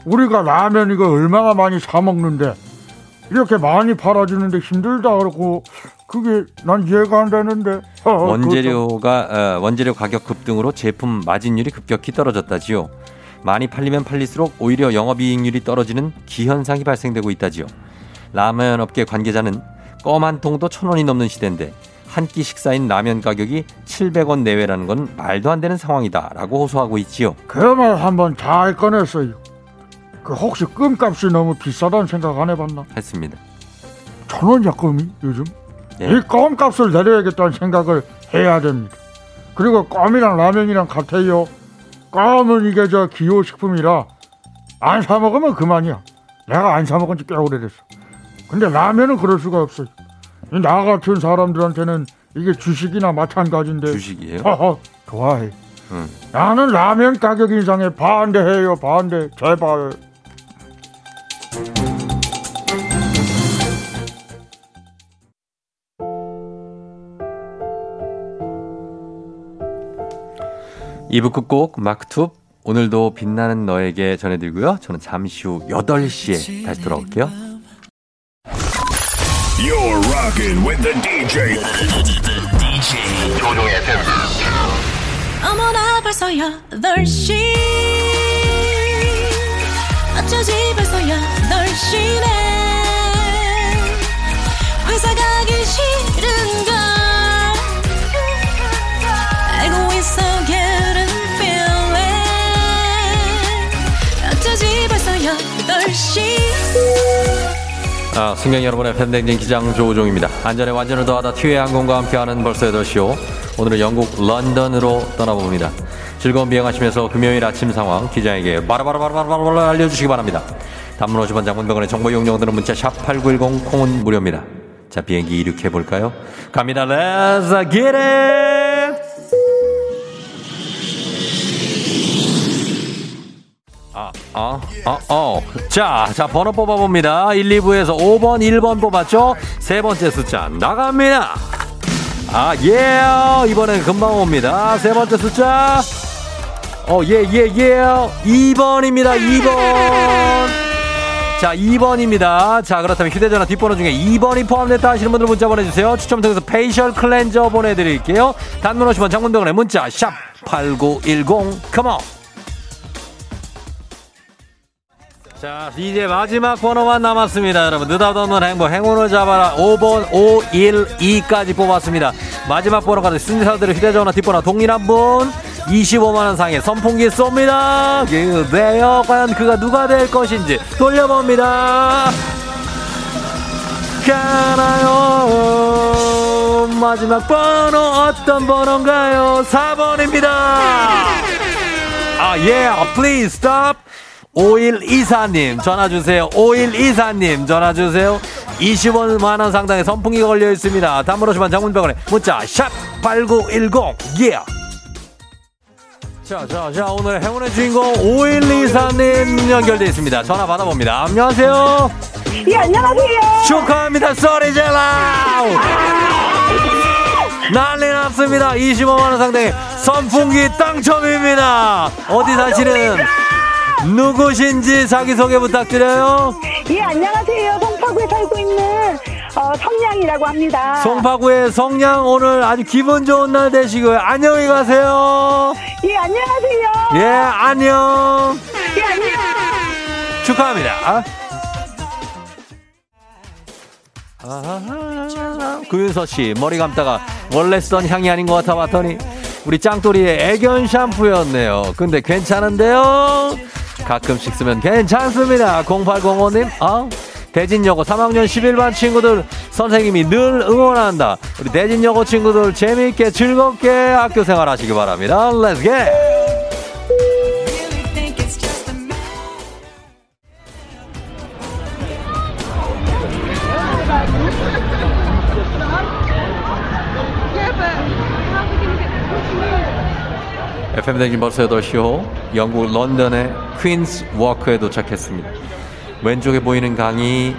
우리가 라면 이거 얼마나 많이 사 먹는데 이렇게 많이 팔아주는데 힘들다 그러고 그게 난 이해가 안 되는데. 원재료 가격 급등으로 제품 마진율이 급격히 떨어졌다지요. 많이 팔리면 팔릴수록 오히려 영업이익률이 떨어지는 기현상이 발생되고 있다지요. 라면 업계 관계자는 껌 한 통도 1,000원이 넘는 시대인데 한 끼 식사인 라면 가격이 700원 내외라는 건 말도 안 되는 상황이다라고 호소하고 있지요. 그 말 한번 잘 꺼냈어요. 그 혹시 껌값이 너무 비싸다는 생각 안 해봤나? 했습니다. 1,000원이야 껌이 요즘? 네. 이 껌값을 내려야겠다는 생각을 해야 됩니다. 그리고 껌이랑 라면이랑 같아요. 껌은 이게 저 기호식품이라 안 사 먹으면 그만이야. 내가 안 사 먹은 지 꽤 오래됐어. 근데 라면은 그럴 수가 없어. 나 같은 사람들한테는 이게 주식이나 마찬가지인데. 주식이에요? 좋아해. 나는 라면 가격 인상에 반대해요. 반대. 제발. 이부 끝곡 마크툽 오늘도 빛나는 너에게 전해드리고요. 저는 잠시 후 8시에 다시 돌아올게요. You're rocking with the DJ. DJ. 조종의 FM. 어머나 벌써 8시. 어쩌지 벌써 8시네. 회사 가기 싫은걸. 알고 있어. 승객 여러분의 팬댕진 기장 조우종입니다. 안전에 완전을 더하다 티웨이 항공과 함께하는 벌써 8시요. 오늘은 영국 런던으로 떠나봅니다. 즐거운 비행하시면서 금요일 아침 상황 기장에게 바로바로 알려주시기 바랍니다. 단문 50원 장문병원의 정보 이용료들은 문자 샵8910 콩은 무료입니다. 자, 비행기 이륙해볼까요? 갑니다. Let's get it! 자, 번호 뽑아봅니다. 1, 2부에서 5번, 1번 뽑았죠? 세 번째 숫자 나갑니다. 아, 예! 이번엔 금방 옵니다. 세 번째 숫자. 예. 2번입니다. 2번. 자, 2번입니다. 자, 그렇다면 휴대전화 뒷번호 중에 2번이 포함됐다 하시는 분들 문자 보내주세요. 추첨 통해서 페이셜 클렌저 보내드릴게요. 단문 50원 장문병원의 문자 샵8910 컴온. 자, 이제 마지막 번호만 남았습니다. 여러분, 느닷없는 행복, 행운을 잡아라. 5번 512까지 뽑았습니다. 마지막 번호까지 순서대로 휴대전화 뒷번호 동일한 분 25만원 상에 선풍기 쏩니다. 그대여, 과연 그가 누가 될 것인지 돌려봅니다. 가나요? 마지막 번호 어떤 번호인가요? 4번입니다. 아, yeah, please stop. 5124님 전화주세요. 5124님 전화주세요. 25만원 상당의 선풍기가 걸려있습니다. 담으로시반 장문병원에 문자 샵8910 yeah. 자, 오늘 행운의 주인공 5124님 연결되어 있습니다. 전화 받아봅니다. 안녕하세요. 예, 안녕하세요. 축하합니다. 소리 질러. 난리 났습니다. 25만원 상당의 선풍기 당첨입니다. 어디 사시는 누구신지 자기소개 부탁드려요. 예, 안녕하세요. 송파구에 살고 있는 성냥이라고 합니다. 송파구의 성냥, 오늘 아주 기분 좋은 날 되시고요. 안녕히 가세요. 예, 안녕하세요. 예, 안녕. 예, 안녕. 축하합니다. 구윤서씨, 머리 감다가 원래 쓰던 향이 아닌 것 같아 봤더니 우리 짱돌이의 애견 샴푸였네요. 근데 괜찮은데요? 가끔씩 쓰면 괜찮습니다. 0805님, 대진여고 3학년 11반 친구들 선생님이 늘 응원한다. 우리 대진여고 친구들 재미있게 즐겁게 학교 생활하시기 바랍니다. Let's get it! FM댕진 벌써 8시호, 영국 런던의 퀸스 워크에 도착했습니다. 왼쪽에 보이는 강이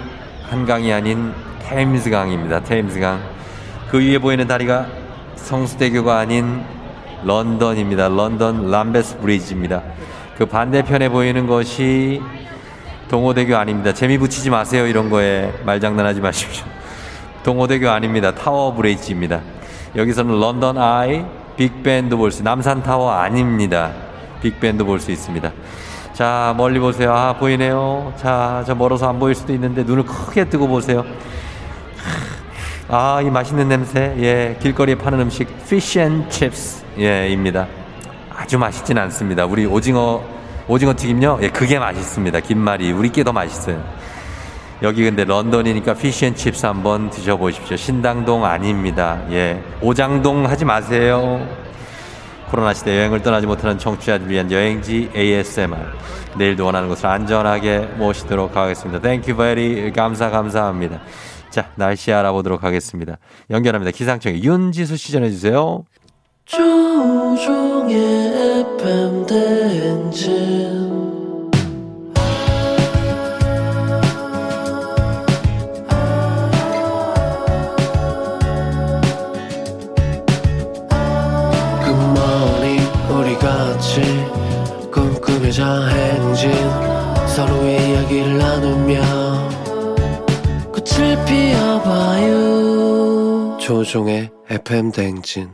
한강이 아닌 템스강입니다. 템스강. 그 위에 보이는 다리가 성수대교가 아닌 런던입니다. 런던 람베스 브리지입니다. 그 반대편에 보이는 것이 동호대교 아닙니다. 재미 붙이지 마세요. 이런 거에 말장난하지 마십시오. 동호대교 아닙니다. 타워 브리지입니다. 여기서는 런던 아이, 빅밴드 볼 수, 남산타워 아닙니다. 빅밴드 볼 수 있습니다. 자, 멀리 보세요. 아, 보이네요. 자, 저 멀어서 안 보일 수도 있는데 눈을 크게 뜨고 보세요. 아, 이 맛있는 냄새. 예, 길거리에 파는 음식 피쉬 앤 칩스, 예, 입니다. 아주 맛있진 않습니다. 우리 오징어 튀김요? 예, 그게 맛있습니다. 김말이 우리께 더 맛있어요. 여기 근데 런던이니까 피쉬앤칩스 한번 드셔보십시오. 신당동 아닙니다. 예, 오장동 하지 마세요. 코로나 시대 여행을 떠나지 못하는 청취자들을 위한 여행지 ASMR. 내일도 원하는 곳을 안전하게 모시도록 하겠습니다. Thank you very, 감사합니다. 자, 날씨 알아보도록 하겠습니다. 연결합니다. 기상청의 윤지수 씨 전해주세요. 조종의 FM 대행진. 같이 꿈꾸며자 행진 서로의 이야기를 나누며 꽃을 피워봐요. 조종의 FM 대행진.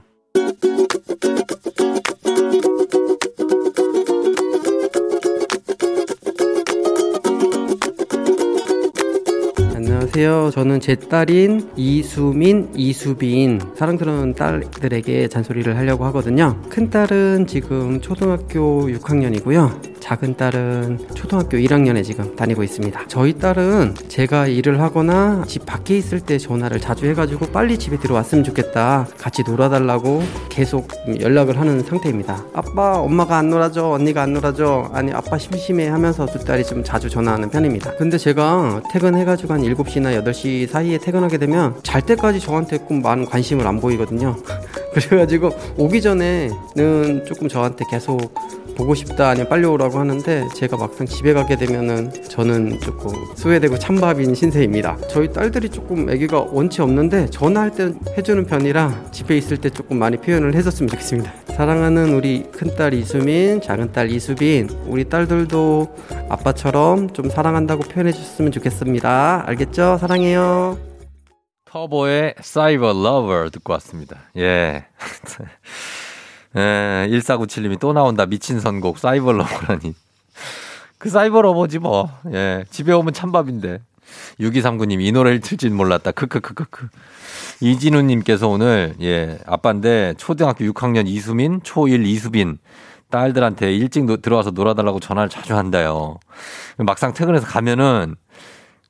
안녕하세요. 저는 제 딸인 이수민, 이수빈, 사랑스러운 딸들에게 잔소리를 하려고 하거든요. 큰딸은 지금 초등학교 6학년이고요. 작은 딸은 초등학교 1학년에 지금 다니고 있습니다. 저희 딸은 제가 일을 하거나 집 밖에 있을 때 전화를 자주 해가지고 빨리 집에 들어왔으면 좋겠다, 같이 놀아달라고 계속 연락을 하는 상태입니다. 아빠, 엄마가 안 놀아줘, 언니가 안 놀아줘, 아니 아빠 심심해 하면서 두 딸이 좀 자주 전화하는 편입니다. 근데 제가 퇴근해가지고 한 7시나 8시 사이에 퇴근하게 되면 잘 때까지 저한테 꼭 많은 관심을 안 보이거든요. 그래가지고 오기 전에는 조금 저한테 계속 보고 싶다, 아니면 빨리 오라고 하는데, 제가 막상 집에 가게 되면은 저는 조금 소외되고 찬밥인 신세입니다. 저희 딸들이 조금 애기가 원체 없는데 전화할 때 해주는 편이라 집에 있을 때 조금 많이 표현을 해줬으면 좋겠습니다. 사랑하는 우리 큰딸 이수민, 작은딸 이수빈, 우리 딸들도 아빠처럼 좀 사랑한다고 표현해 주셨으면 좋겠습니다. 알겠죠? 사랑해요. 터보의 사이버 러버 듣고 왔습니다. 예. 1497님이 또 나온다. 미친 선곡. 사이버 러버라니. 그 사이버 러버지 뭐. 예. 집에 오면 찬밥인데. 6239님 이 노래를 틀진 몰랐다. 크크크크크. 이진우님께서 오늘, 예, 아빠인데 초등학교 6학년 이수민, 초1 이수빈. 딸들한테 일찍 들어와서 놀아달라고 전화를 자주 한다요. 막상 퇴근해서 가면은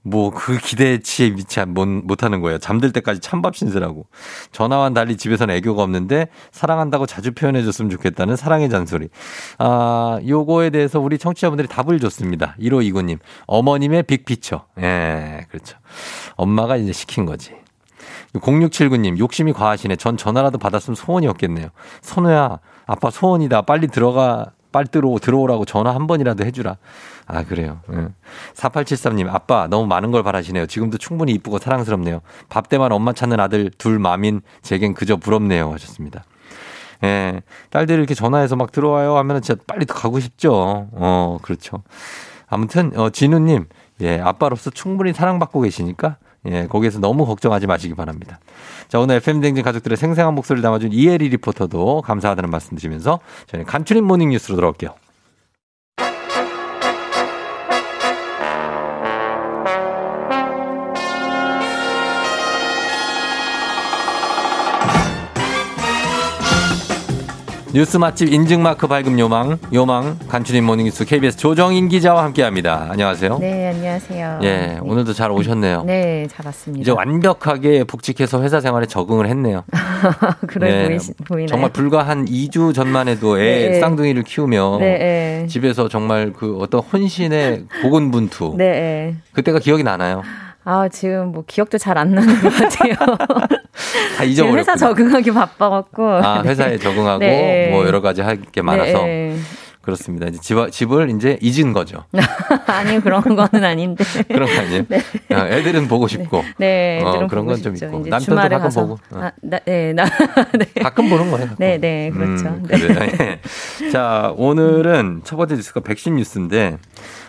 뭐 그 기대치에 미치 못하는 거예요. 잠들 때까지 찬밥 신세라고. 전화와는 달리 집에서는 애교가 없는데 사랑한다고 자주 표현해줬으면 좋겠다는 사랑의 잔소리. 아, 요거에 대해서 우리 청취자분들이 답을 줬습니다. 1529님. 어머님의 빅피처. 예, 그렇죠. 엄마가 이제 시킨 거지. 0679님. 욕심이 과하시네. 전 전화라도 받았으면 소원이 없겠네요. 선우야, 아빠 소원이다. 빨리 들어가. 빨리 들어오라고 전화 한 번이라도 해주라. 아, 그래요. 4873님, 아빠 너무 많은 걸 바라시네요. 지금도 충분히 이쁘고 사랑스럽네요. 밥 때만 엄마 찾는 아들 둘 맘인 제겐 그저 부럽네요 하셨습니다. 예, 딸들이 이렇게 전화해서 막 들어와요 하면 진짜 빨리 가고 싶죠. 그렇죠. 아무튼 진우님, 예, 아빠로서 충분히 사랑받고 계시니까, 예, 거기에서 너무 걱정하지 마시기 바랍니다. 자, 오늘 FM댕진 가족들의 생생한 목소리를 담아준 이혜리 리포터도 감사하다는 말씀 드리면서 저희는 간추린 모닝뉴스로 돌아올게요. 뉴스 맛집 인증마크 발급 요망 간추린 모닝뉴스 KBS 조정인 기자와 함께합니다. 안녕하세요. 네, 안녕하세요. 예, 네. 오늘도 잘 오셨네요. 네, 잘 왔습니다. 이제 완벽하게 복직해서 회사 생활에 적응을 했네요. 그래, 네, 보이나요? 정말 불과 한 2주 전만 해도 애 네. 쌍둥이를 키우며 네. 집에서 정말 그 어떤 혼신의 고군분투. 네. 그때가 기억이 나나요? 아, 지금 뭐 기억도 잘 안 나는 것 같아요. 다 잊어버렸구나. 회사 적응하기 바빠갖고. 아, 회사에 네. 적응하고 네. 뭐 여러 가지 할 게 많아서. 네. 그렇습니다. 이제 집을 이제 잊은 거죠. 아니요, 그런 거는 아닌데. 그런 거 아니에요? 네. 애들은 보고 싶고. 네, 애들은 그런 건 좀 있고. 남편도 가끔 가서. 보고. 아, 네. 가끔 보는 거예요. 네, 네, 그렇죠. 네. 자, 오늘은 첫 번째 뉴스가 백신 뉴스인데,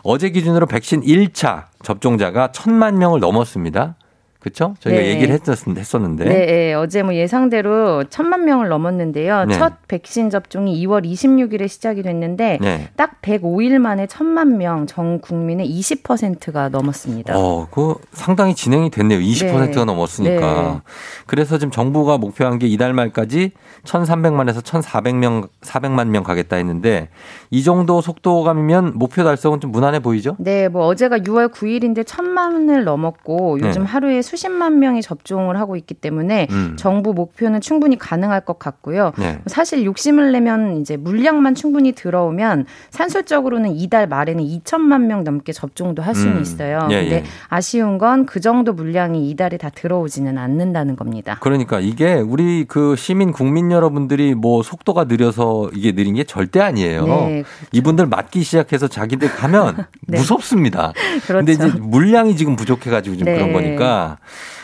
어제 기준으로 백신 1차 접종자가 1,000만 명을 넘었습니다. 그렇죠? 저희가 네. 얘기를 했었는데. 네, 어제 뭐 예상대로 1,000만 명을 넘었는데요. 네. 첫 백신 접종이 2월 26일에 시작이 됐는데 네. 딱 105일 만에 1,000만 명, 전 국민의 20%가 넘었습니다. 그 상당히 진행이 됐네요. 20%가 네. 넘었으니까. 네. 그래서 지금 정부가 목표한 게 이달 말까지 1,300만에서 1,400만 명 가겠다 했는데, 이 정도 속도감이면 목표 달성은 좀 무난해 보이죠? 네, 뭐 어제가 6월 9일인데 1,000만을 넘었고 요즘 네. 하루에 수십만 명이 접종을 하고 있기 때문에 정부 목표는 충분히 가능할 것 같고요. 네. 사실 욕심을 내면 이제 물량만 충분히 들어오면 산술적으로는 이달 말에는 2,000만 명 넘게 접종도 할 수는 있어요. 그런데 아쉬운 건 그 정도 물량이 이달에 다 들어오지는 않는다는 겁니다. 그러니까 이게 우리 그 시민 국민 여러분들이 뭐 속도가 느려서 이게 느린 게 절대 아니에요. 네, 그렇죠. 이분들 맞기 시작해서 자기들 가면 네. 무섭습니다. 그런데 그렇죠. 이제 물량이 지금 부족해가지고 지금 네. 그런 거니까.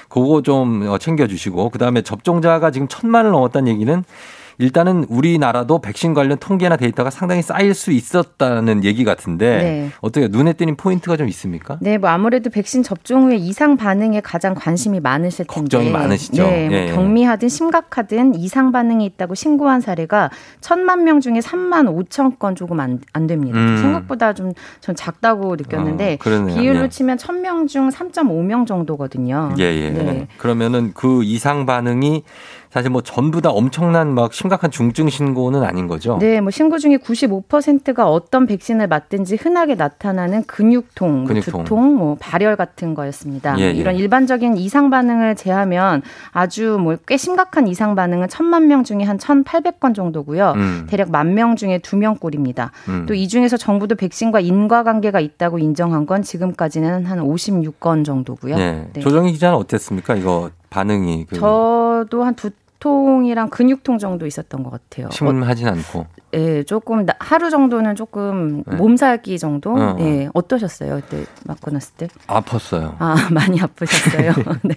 그거 좀 챙겨주시고, 그다음에 접종자가 지금 1,000만을 넘었다는 얘기는 일단은 우리나라도 백신 관련 통계나 데이터가 상당히 쌓일 수 있었다는 얘기 같은데 네. 어떻게 눈에 띄는 포인트가 좀 있습니까? 네, 뭐 아무래도 백신 접종 후에 이상 반응에 가장 관심이 많으실 텐데 걱정이 많으시죠. 네, 뭐 경미하든 심각하든 이상 반응이 있다고 신고한 사례가 1,000만 명 중에 35,000건 조금 안 됩니다. 생각보다 좀 전 작다고 느꼈는데 비율로 치면 1,000명 중 3.5명 정도거든요. 예. 네. 그러면은 그 이상 반응이 사실 뭐 전부 다 엄청난 막 심각한 중증 신고는 아닌 거죠? 네, 뭐 신고 중에 95%가 어떤 백신을 맞든지 흔하게 나타나는 근육통, 두통, 뭐 발열 같은 거였습니다. 예, 예. 이런 일반적인 이상 반응을 제하면 아주 뭐 꽤 심각한 이상 반응은 1,000만 명 중에 한 1,800건 정도고요. 대략 1만 명 중에 2명꼴입니다. 또 이 중에서 정부도 백신과 인과관계가 있다고 인정한 건 지금까지는 한 56건 정도고요. 예. 네. 조정희 기자는 어땠습니까? 이거 반응이. 저도 한 두통이랑 근육통 정도 있었던 것 같아요. 심하진 않고. 네, 조금 하루 정도는 조금 네. 몸살기 정도. 네, 어떠셨어요? 그때 맞고 났을 때? 아팠어요. 아, 많이 아프셨어요. 네.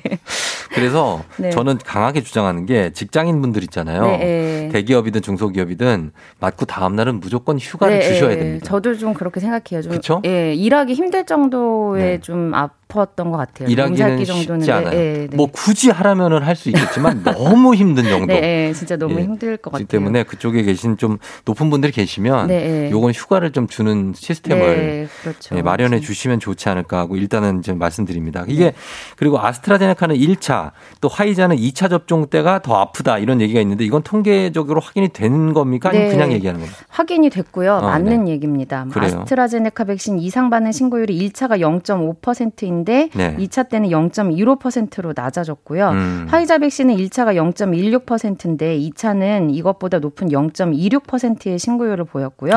그래서 네. 저는 강하게 주장하는 게 직장인분들 있잖아요. 네. 대기업이든 중소기업이든 맞고 다음 날은 무조건 휴가를 네. 주셔야 됩니다. 저도 좀 그렇게 생각해요. 좀 그렇죠? 예, 일하기 힘들 정도의 네. 좀 아팠던 것 같아요. 일하기는 쉽지 않아요. 네. 뭐 굳이 하라면은 할 수 있겠지만 너무 힘든 정도. 네, 진짜 너무 예. 힘들 것 같아요. 때문에 그쪽에 계신 좀 높은 분들이 계시면 네. 요건 휴가를 좀 주는 시스템을 네. 그렇죠. 예, 마련해 주시면 좋지 않을까 하고 일단은 지금 말씀드립니다. 이게 네. 그리고 아스트라제네카는 1차 또 화이자는 2차 접종 때가 더 아프다 이런 얘기가 있는데 이건 통계적으로 확인이 된 겁니까? 아니면 네. 그냥 얘기하는 겁니까? 확인이 됐고요. 맞는 네. 얘기입니다. 그래요? 아스트라제네카 백신 이상 반응 신고율이 1차가 0.5%인데 네. 2차 때는 0.15%로 낮아졌고요. 화이자 백신은 1차가 0.16%인데 2차는 이것보다 높은 0.26%의 신고율을 보였고요.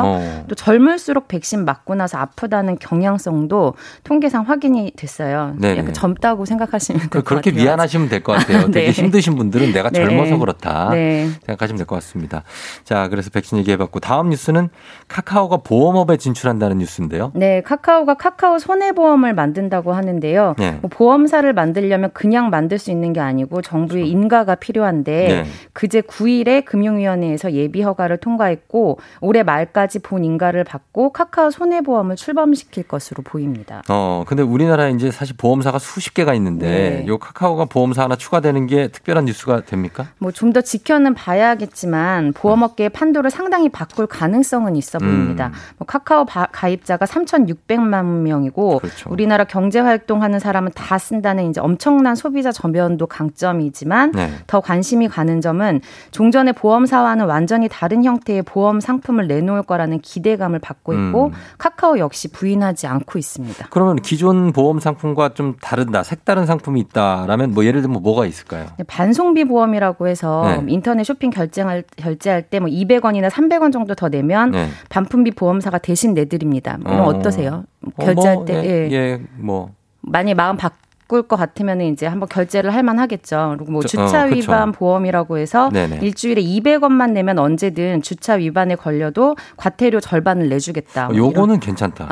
또 젊을수록 백신 맞고 나서 아프다는 경향성도 통계상 확인이 됐어요. 네. 약간 젊다고 생각하시면 될 것 같아요. 그렇게 미안하시면 될 것 같아요. 되게 네. 힘드신 분들은 내가 네. 젊어서 그렇다 네. 생각하시면 될 것 같습니다. 자, 그래서 백신 얘기해봤고 다음 뉴스는 카카오가 보험업에 진출한다는 뉴스인데요. 네, 카카오가 카카오 손해보험을 만든다고 하는데요. 네. 뭐 보험사를 만들려면 그냥 만들 수 있는 게 아니고 정부의 그렇죠. 인가가 필요한데 네. 그제 9일에 금융위원회에서 예비 허가를 통과했고 올해 말까지 본 인가를 받고 카카오 손해보험을 출범시킬 것으로 보입니다. 근데 우리나라에 이제 사실 보험사가 수십 개가 있는데 네. 요 카카오가 보험사 하나 추가되는 게 특별한 뉴스가 됩니까? 뭐 좀 더 지켜는 봐야겠지만 보험업계의 판도를 상당히 바꿀 가능성은 있어 보입니다. 뭐 카카오 가입자가 3,600만 명이고 그렇죠. 우리나라 경제 활동하는 사람은 다 쓴다는 이제 엄청난 소비자 저변도 강점이지만 네. 더 관심이 가는 점은 종전의 보험사와는 완전히 다른 형태의 보험 상품을 내놓을 거라는 기대감을 받고 있고 카카오 역시 부인하지 않고 있습니다. 그러면 기존 보험 상품과 좀 색다른 상품이 있다라면 뭐 예를 들면 뭐가 있을까요? 반송비 보험이라고 해서 네. 인터넷 쇼핑 결제할 때 뭐 200원이나 300원 정도 더 내면 네. 반품비 보험사가 대신 내드립니다. 이건 어떠세요? 결제할 때 만약에 마음 바꿀 것 같으면 이제 한번 결제를 할 만하겠죠. 그리고 뭐 주차 위반 그쵸. 보험이라고 해서 네네. 일주일에 200원만 내면 언제든 주차 위반에 걸려도 과태료 절반을 내주겠다. 뭐 요거는 괜찮다.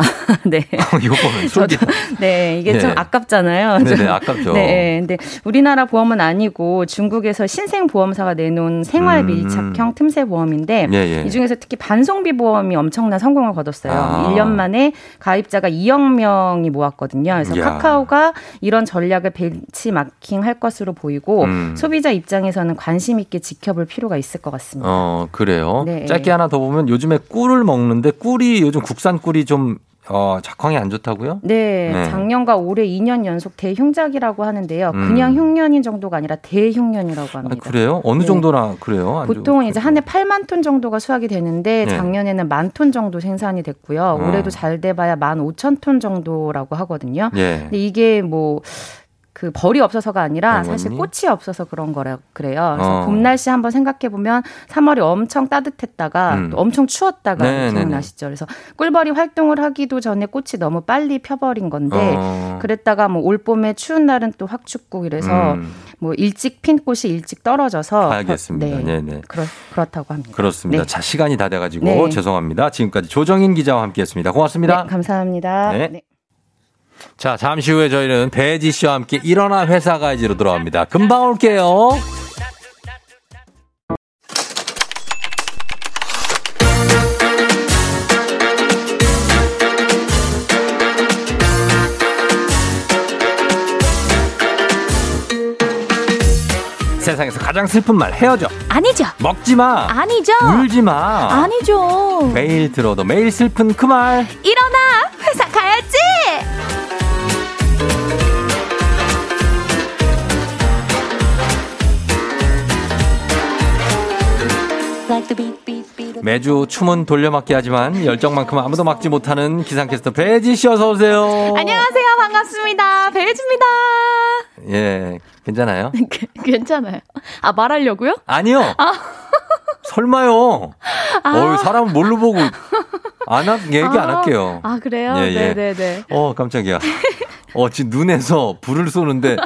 네. 요거는 솔직히. 네, 이게 네. 좀 아깝잖아요. 네, 아깝죠. 네, 근데 우리나라 보험은 아니고 중국에서 신생 보험사가 내놓은 생활 밀착형 틈새 보험인데 예, 예. 이 중에서 특히 반송비 보험이 엄청난 성공을 거뒀어요. 1년 만에 가입자가 2억 명이 모았거든요. 그래서 카카오가 이런 전략을 벤치마킹할 것으로 보이고 소비자 입장에서는 관심 있게 지켜볼 필요가 있을 것 같습니다. 그래요. 네. 짧게 하나 더 보면 요즘에 꿀을 먹는데 꿀이 요즘 국산 꿀이 좀 작황이 안 좋다고요? 네, 네. 작년과 올해 2년 연속 대흉작이라고 하는데요. 그냥 흉년인 정도가 아니라 대흉년이라고 합니다. 아니, 그래요? 어느 네. 정도나 그래요? 보통은 이제 한 해 8만 톤 정도가 수확이 되는데 네. 작년에는 1만 톤 정도 생산이 됐고요. 올해도 잘 돼봐야 15,000톤 정도라고 하거든요. 네. 근데 이게 그 벌이 없어서가 아니라 사실 꽃이 없어서 그런 거라 그래요. 그래서 봄 날씨 한번 생각해 보면 3월이 엄청 따뜻했다가 또 엄청 추웠다가 기억나시죠? 그래서 꿀벌이 활동을 하기도 전에 꽃이 너무 빨리 펴버린 건데 그랬다가 뭐 올봄에 추운 날은 또 확 춥고 이래서 뭐 일찍 핀 꽃이 일찍 떨어져서 알겠습니다. 네. 그렇다고 합니다. 그렇습니다. 네. 자, 시간이 다 돼가지고 네. 죄송합니다. 지금까지 조정인 기자와 함께했습니다. 고맙습니다. 네, 감사합니다. 네. 네. 자, 잠시 후에 저희는 배지 씨와 함께 일어나 회사 가야지로 돌아옵니다. 금방 올게요. 세상에서 가장 슬픈 말 헤어져 아니죠. 먹지마 아니죠. 울지마 아니죠. 매일 들어도 매일 슬픈 그 말 일어나 회사 가야지. 매주 춤은 돌려막기 하지만 열정만큼 아무도 막지 못하는 기상캐스터 배지 씨 어서 오세요. 안녕하세요. 반갑습니다. 배지입니다. 예, 괜찮아요? 괜찮아요. 아, 말하려고요? 아니요. 아. 설마요. 사람은 뭘로 보고 얘기 안 할게요. 아, 그래요? 예, 예. 네네네. 깜짝이야. 지금 눈에서 불을 쏘는데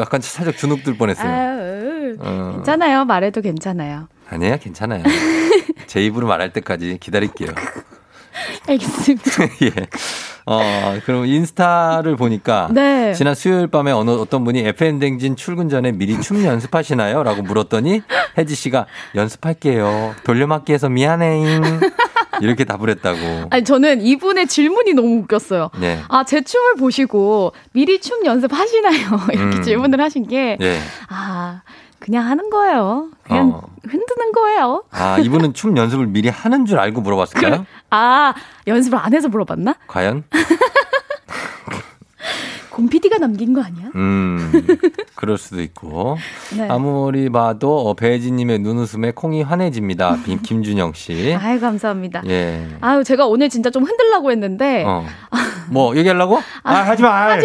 약간 살짝 주눅들 뻔했어요. 괜찮아요. 말해도 괜찮아요. 아니야, 괜찮아요. 제 입으로 말할 때까지 기다릴게요. 알겠습니다. 예. 그럼 인스타를 보니까 네. 지난 수요일 밤에 어떤 분이 FM 댕진 출근 전에 미리 춤 연습하시나요? 라고 물었더니 혜지 씨가 연습할게요. 돌려막기해서 미안해잉. 이렇게 답을 했다고. 아니, 저는 이분의 질문이 너무 웃겼어요. 네. 아, 제 춤을 보시고 미리 춤 연습하시나요? 이렇게 질문을 하신 게 네. 그냥 하는 거예요. 그냥 흔드는 거예요. 아, 이분은 춤 연습을 미리 하는 줄 알고 물어봤을까요? 연습을 안 해서 물어봤나? 과연? 공 PD가 남긴 거 아니야? 그럴 수도 있고. 네. 아무리 봐도 배혜진님의 눈웃음에 콩이 환해집니다. 김준영 씨. 아유, 감사합니다. 예. 아유, 제가 오늘 진짜 좀 흔들려고 했는데. 뭐 얘기하려고? 하지 마. 아,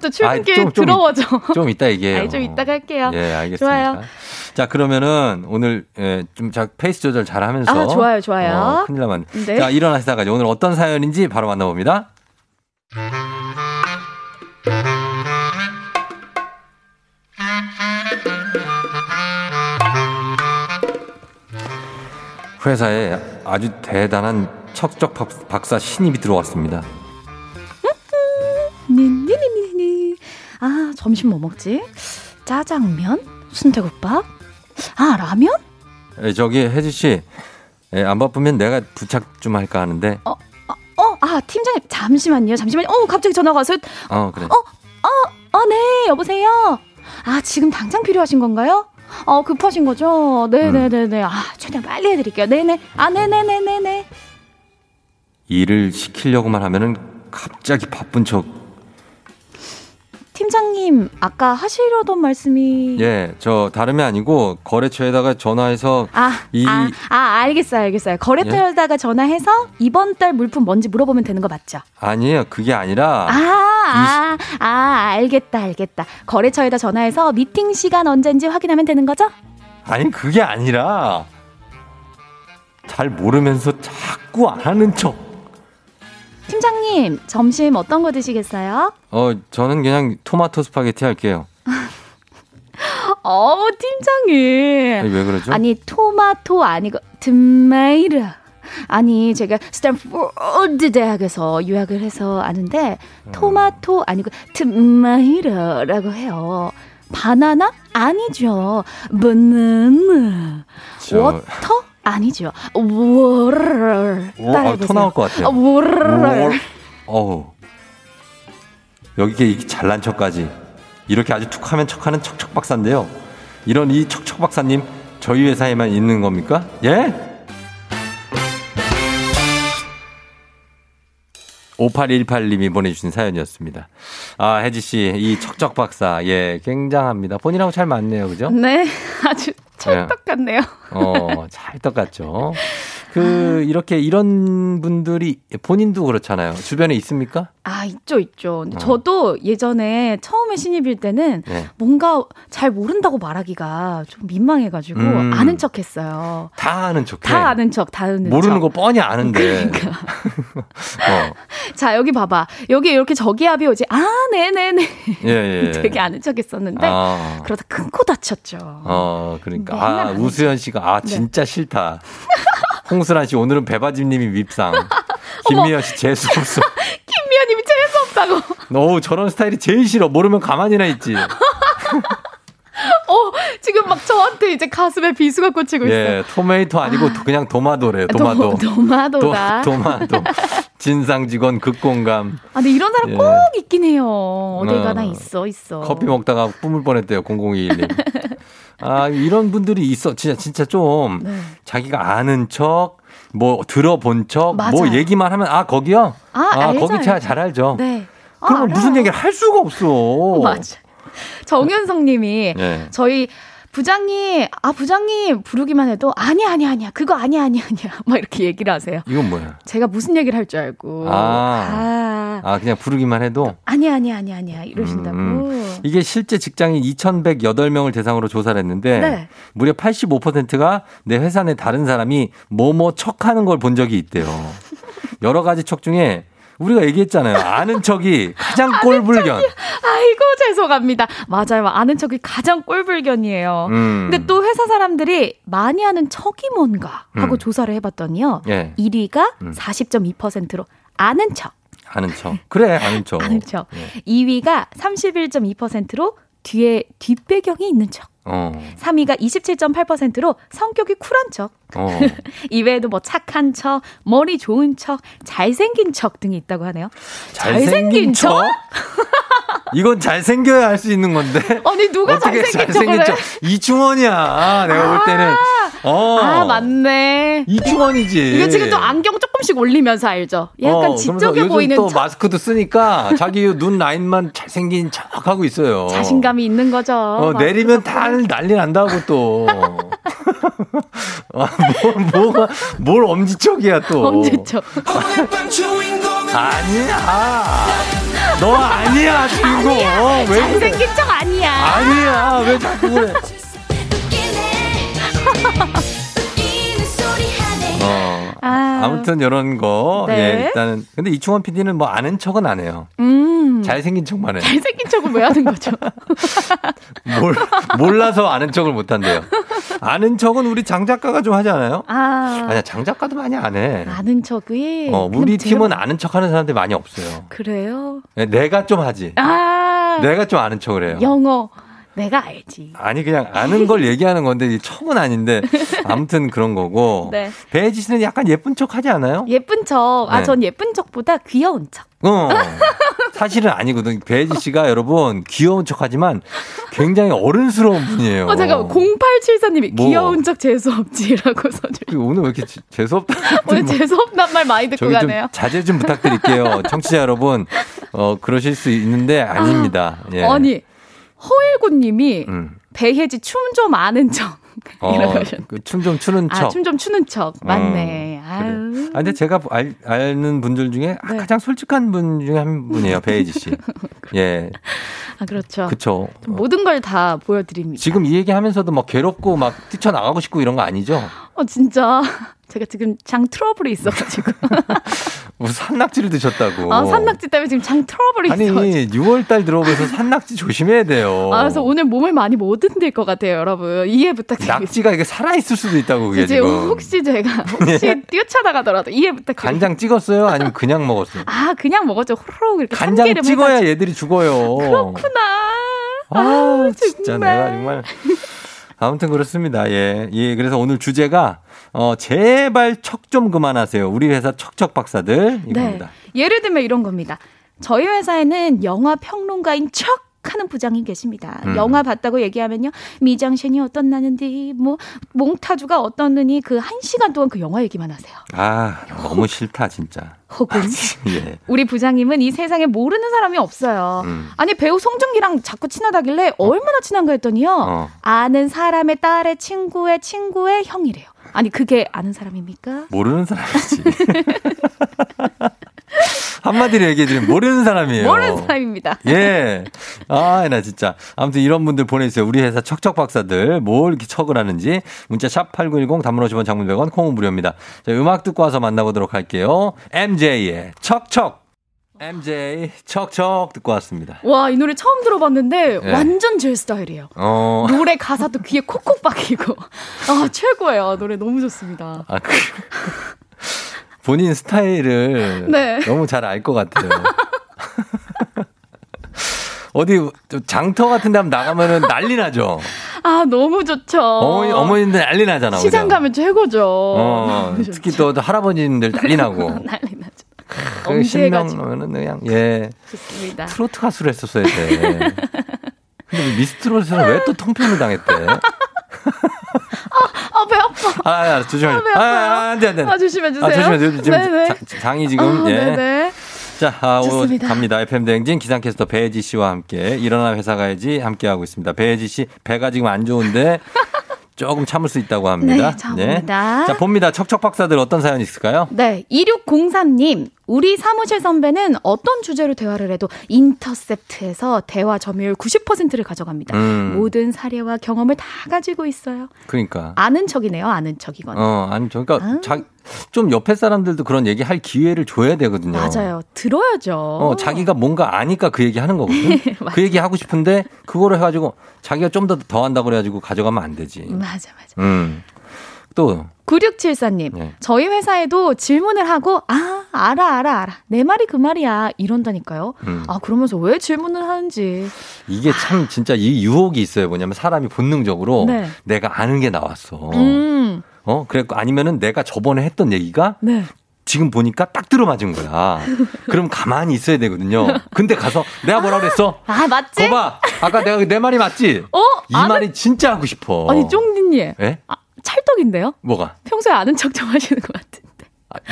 또 출근길 더러워져. 좀 이따 얘기해요. 좀 이따가 할게요. 예, 알겠습니다. 좋아요. 자, 그러면은 오늘 좀 페이스 조절 잘 하면서. 아, 좋아요. 큰일 나면. 네. 자, 일어나시다가 오늘 어떤 사연인지 바로 만나봅니다. 회사에 아주 대단한 척척 박사 신입이 들어왔습니다. 아, 점심 뭐 먹지? 짜장면? 순대국밥? 아, 라면? 저기 혜지 씨, 안 바쁘면 내가 부탁 좀 할까 하는데. 팀장님 잠시만요. 갑자기 전화가 와서. 그래. 네, 여보세요. 아, 지금 당장 필요하신 건가요? 급하신 거죠? 네네네네. 최대한 빨리 해드릴게요. 네네. 네네네네네. 일을 시키려고만 하면은 갑자기 바쁜 척. 팀장님, 아까 하시려던 말씀이. 예, 저 다름이 아니고 거래처에다가 전화해서. 알겠어요. 거래처에다가 전화해서 이번 달 물품 뭔지 물어보면 되는 거 맞죠? 아니에요, 그게 아니라. 알겠다. 거래처에다 전화해서 미팅 시간 언젠지 확인하면 되는 거죠? 아니, 그게 아니라 잘 모르면서 자꾸 안 하는 척. 팀장님, 점심 어떤 거 드시겠어요? 저는 그냥 토마토 스파게티 할게요. 팀장님. 아니, 왜 그러죠? 아니, 토마토 아니고 드마이르. 아니, 제가 스탠포드 대학에서 유학을 해서 아는데 토마토 아니고 드마이르라고 해요. 바나나? 아니죠. 바나나. 워터? 아니죠. 토 나올 것 같아요. 여기에 잘난 척까지. 이렇게 아주 툭하면 척하는 척척 박사인데요. 이런 이 척척 박사님 저희 회사에만 있는 겁니까? 예? 5818님이 보내주신 사연이었습니다. 아, 혜지 씨, 이 척척 박사, 예, 굉장합니다. 본인하고 잘 맞네요, 그죠? 네, 아주 찰떡 같네요. 찰떡 같죠. 이렇게 이런 분들이 본인도 그렇잖아요. 주변에 있습니까? 아, 있죠. 근데 저도 예전에 처음에 신입일 때는 뭔가 잘 모른다고 말하기가 좀 민망해가지고 아는 척했어요. 다 아는 척. 모르는 거 뻔히 아는데. 그러니까. 자, 여기 봐봐. 여기 이렇게 저기압이 오지. 네네네. 예. 되게 아는 척했었는데 그러다 큰 코 다쳤죠. 그러니까. 우수연 씨가 진짜 싫다. 홍수란 씨, 오늘은 배바집님이 밉상. 김미연 씨, 재수 없어. 김미연님이 재수 없다고. 저런 스타일이 제일 싫어. 모르면 가만히나 있지. 지금 막 저한테 이제 가슴에 비수가 꽂히고 있어요. 예, 토메이토 아니고 그냥 도마도래요. 도마도. 도마도다. 도마도. 진상 직원 극공감. 근데 이런 사람 꼭 있긴 해요. 어디 가나 있어. 커피 먹다가 뿜을 뻔했대요. 0021님. 이런 분들이 있어. 진짜 좀 자기가 아는 척, 뭐 들어본 척, 맞아요. 뭐 얘기만 하면 거기요? 알죠. 거기 잘 알죠. 네. 그러면 무슨 얘기를 할 수가 없어. 맞아. 정윤성 님이 저희 부장님, 아, 부장님 부르기만 해도 아니야. 그거 아니야. 막 이렇게 얘기를 하세요. 이건 뭐야? 제가 무슨 얘기를 할 줄 알고. 그냥 부르기만 해도? 아니야. 이러신다고. 이게 실제 직장인 2,108명을 대상으로 조사를 했는데 네. 무려 85%가 내 회사 내 다른 사람이 뭐뭐 척하는 걸 본 적이 있대요. 여러 가지 척 중에 우리가 얘기했잖아요. 아는 척이 가장 꼴불견. 아이고 죄송합니다. 맞아요. 아는 척이 가장 꼴불견이에요. 근데 또 회사 사람들이 많이 아는 척이 뭔가 하고 조사를 해봤더니요. 예. 1위가 40.2%로 아는 척. 그래 아는 척. 예. 2위가 31.2%로 뒤에 뒷배경이 있는 척. 3위가 27.8%로 성격이 쿨한 척. 이외에도 뭐 착한 척, 머리 좋은 척, 잘생긴 척 등이 있다고 하네요. 잘생긴 척? 이건 잘생겨야 할 수 있는 건데. 아니 누가 잘생긴 척을 해? 이충원이야. 내가 볼 때는. 맞네. 이충원이지. 이게 지금 또 안경 조금씩 올리면서 알죠. 약간 지적해 보이는 또 척. 마스크도 쓰니까 자기 눈 라인만 잘생긴 척 하고 있어요. 자신감이 있는 거죠. 내리면 다 난리 난다고 또. 뭘 엄지척이야 또. 엄지척. 아니야. 너 아니야 주인공. 잘생긴 척 아니야. 아니야. 왜 자꾸 그래. 아무튼 이런 거. 네. 예, 일단은 근데 이충원 PD는 뭐 아는 척은 안 해요. 잘생긴 척만 해. 잘생긴 척은 왜 하는 거죠? 몰라서 아는 척을 못 한대요. 아는 척은 우리 장 작가가 좀 하지 않아요? 아니야, 장 작가도 많이 안 해. 아는 척이? 우리 팀은 아는 척 하는 사람들이 많이 없어요. 그래요? 내가 좀 하지. 내가 좀 아는 척을 해요. 영어. 내가 알지. 아니 그냥 아는 걸 얘기하는 건데 척은 아닌데 아무튼 그런 거고. 네. 배혜지 씨는 약간 예쁜 척 하지 않아요? 예쁜 척. 네. 전 예쁜 척보다 귀여운 척. 사실은 아니거든. 배혜지 씨가 여러분 귀여운 척하지만 굉장히 어른스러운 분이에요. 잠깐만 0874님이 뭐. 귀여운 척 재수없지라고 써주셨어요. 오늘 왜 이렇게 재수없다. 오늘 재수없단 말 많이 듣고 가네요. 좀 자제 좀 부탁드릴게요. 청취자 여러분 그러실 수 있는데 아닙니다. 예. 아니. 허일구님이 배혜지 춤 좀 아는 척 이라고 하셨는데 춤 좀 추는 척. 춤 좀 추는 척 맞네. 그래. 근데 제가 아는 분들 중에 네. 가장 솔직한 분 중에 한 분이에요, 배혜지 씨. 예. 그렇죠. 그렇죠. 모든 걸 다 보여드립니다. 지금 이 얘기하면서도 막 괴롭고 막 뛰쳐나가고 싶고 이런 거 아니죠? 진짜 제가 지금 장 트러블이 있어가지고. 무슨 산낙지를 드셨다고. 산낙지 때문에 지금 장 트러블이 있어요. 아니 6월달 들어오면서 산낙지 조심해야 돼요. 그래서 오늘 몸을 많이 못 흔들 것 같아요. 여러분 이해 부탁드립니다. 낙지가 이게 살아있을 수도 있다고 그게 지금. 혹시 뛰쳐나가더라도 이해 부탁드립니다. 간장 찍었어요? 아니면 그냥 먹었어요? 그냥 먹었죠. 호로록 이렇게 간장 참기름 찍어야 해가지고. 얘들이 죽어요. 그렇구나. 진짜 내가 정말. 아무튼 그렇습니다. 예. 그래서 오늘 주제가 제발 척 좀 그만하세요. 우리 회사 척척 박사들 이겁니다. 네. 예를 들면 이런 겁니다. 저희 회사에는 영화 평론가인 척 하는 부장이 계십니다. 영화 봤다고 얘기하면요. 미장센이 어떻나는디 뭐 몽타주가 어떻느니 그 한 시간 동안 그 영화 얘기만 하세요. 너무 싫다 진짜. 혹은 예. 우리 부장님은 이 세상에 모르는 사람이 없어요. 아니 배우 송중기랑 자꾸 친하다길래 얼마나 친한가 했더니요. 아는 사람의 딸의 친구의 형이래요. 아니 그게 아는 사람입니까? 모르는 사람이지. 한마디로 얘기해드리면 모르는 사람이에요. 모르는 사람입니다. 예. 나 진짜. 아무튼 이런 분들 보내주세요. 우리 회사 척척 박사들 뭘 이렇게 척을 하는지. 문자 샵 8910 단문 50원 장문 100원 콩은 무료입니다. 자, 음악 듣고 와서 만나보도록 할게요. MJ의 척척. MJ 척척 듣고 왔습니다. 이 노래 처음 들어봤는데 완전 제 스타일이에요. 노래 가사도 귀에 콕콕 박히고. 최고예요. 노래 너무 좋습니다. 본인 스타일을 네. 너무 잘 알 것 같아요. 어디 장터 같은 데 한번 나가면 난리 나죠. 너무 좋죠. 어머님들 난리 나잖아. 시장 그냥. 가면 최고죠. 특히 또 할아버지님들 난리 나고. 난리 나죠. 엄지해가지고. 그냥 예. 좋습니다. 트로트 가수를 했었어야 돼. 근데 미스트롯에서는 왜 또 통편을 당했대? 배 아파. 조심해. 안 돼. 조심해 주세요. 장이 지금. 자, 오늘 갑니다. FM 대행진 기상캐스터 배혜지 씨와 함께 일어나 회사 가야지 함께하고 있습니다. 배혜지 씨 배가 지금 안 좋은데 조금 참을 수 있다고 합니다. 네, 참습니다. 네. 자, 봅니다. 척척박사들 어떤 사연이 있을까요? 네, 2603님. 우리 사무실 선배는 어떤 주제로 대화를 해도 인터셉트에서 대화 점유율 90%를 가져갑니다. 모든 사례와 경험을 다 가지고 있어요. 그러니까. 아는 척이네요. 아는 척이거나. 아니, 그러니까 좀 옆에 사람들도 그런 얘기 할 기회를 줘야 되거든요. 맞아요. 들어야죠. 자기가 뭔가 아니까 그 얘기 하는 거거든요. 그 얘기 하고 싶은데 그거를 해가지고 자기가 좀 더 한다고 그래가지고 가져가면 안 되지. 맞아, 맞아. 또 9674님. 네. 저희 회사에도 질문을 하고 알아. 내 말이 그 말이야. 이런다니까요. 그러면서 왜 질문을 하는지. 이게 참 진짜 이 유혹이 있어요. 뭐냐면 사람이 본능적으로 네. 내가 아는 게 나왔어. 그랬고 아니면은 내가 저번에 했던 얘기가 네. 지금 보니까 딱 들어맞은 거야. 그럼 가만히 있어야 되거든요. 근데 가서 내가 뭐라 그랬어? 맞지? 거봐. 아까 내가 내 말이 맞지? 이 말이 진짜 하고 싶어. 아니 쫑디님. 예? 찰떡인데요? 뭐가? 평소에 아는 척 좀 하시는 것 같은데.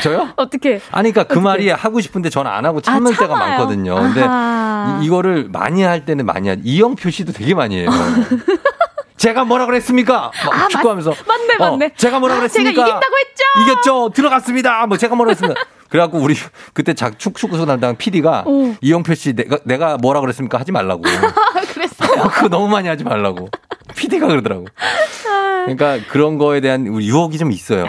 저요? 어떻게? 아니, 그러니까 그 말이 하고 싶은데 저는 안 하고 참는 때가 많거든요. 근데 이거를 많이 할 때는 많이 하죠. 이영표 씨도 되게 많이 해요. 제가 뭐라 그랬습니까? 축구하면서. 맞네. 제가 뭐라 그랬습니까? 제가 이긴다고 했죠? 이겼죠? 들어갔습니다. 뭐 제가 뭐라 그랬습니까? 그래갖고 우리 그때 축구 담당 PD가 이영표 씨 내가 뭐라 그랬습니까? 하지 말라고. 그랬어요? 그거 너무 많이 하지 말라고. PD가 그러더라고. 그러니까 그런 거에 대한 유혹이 좀 있어요.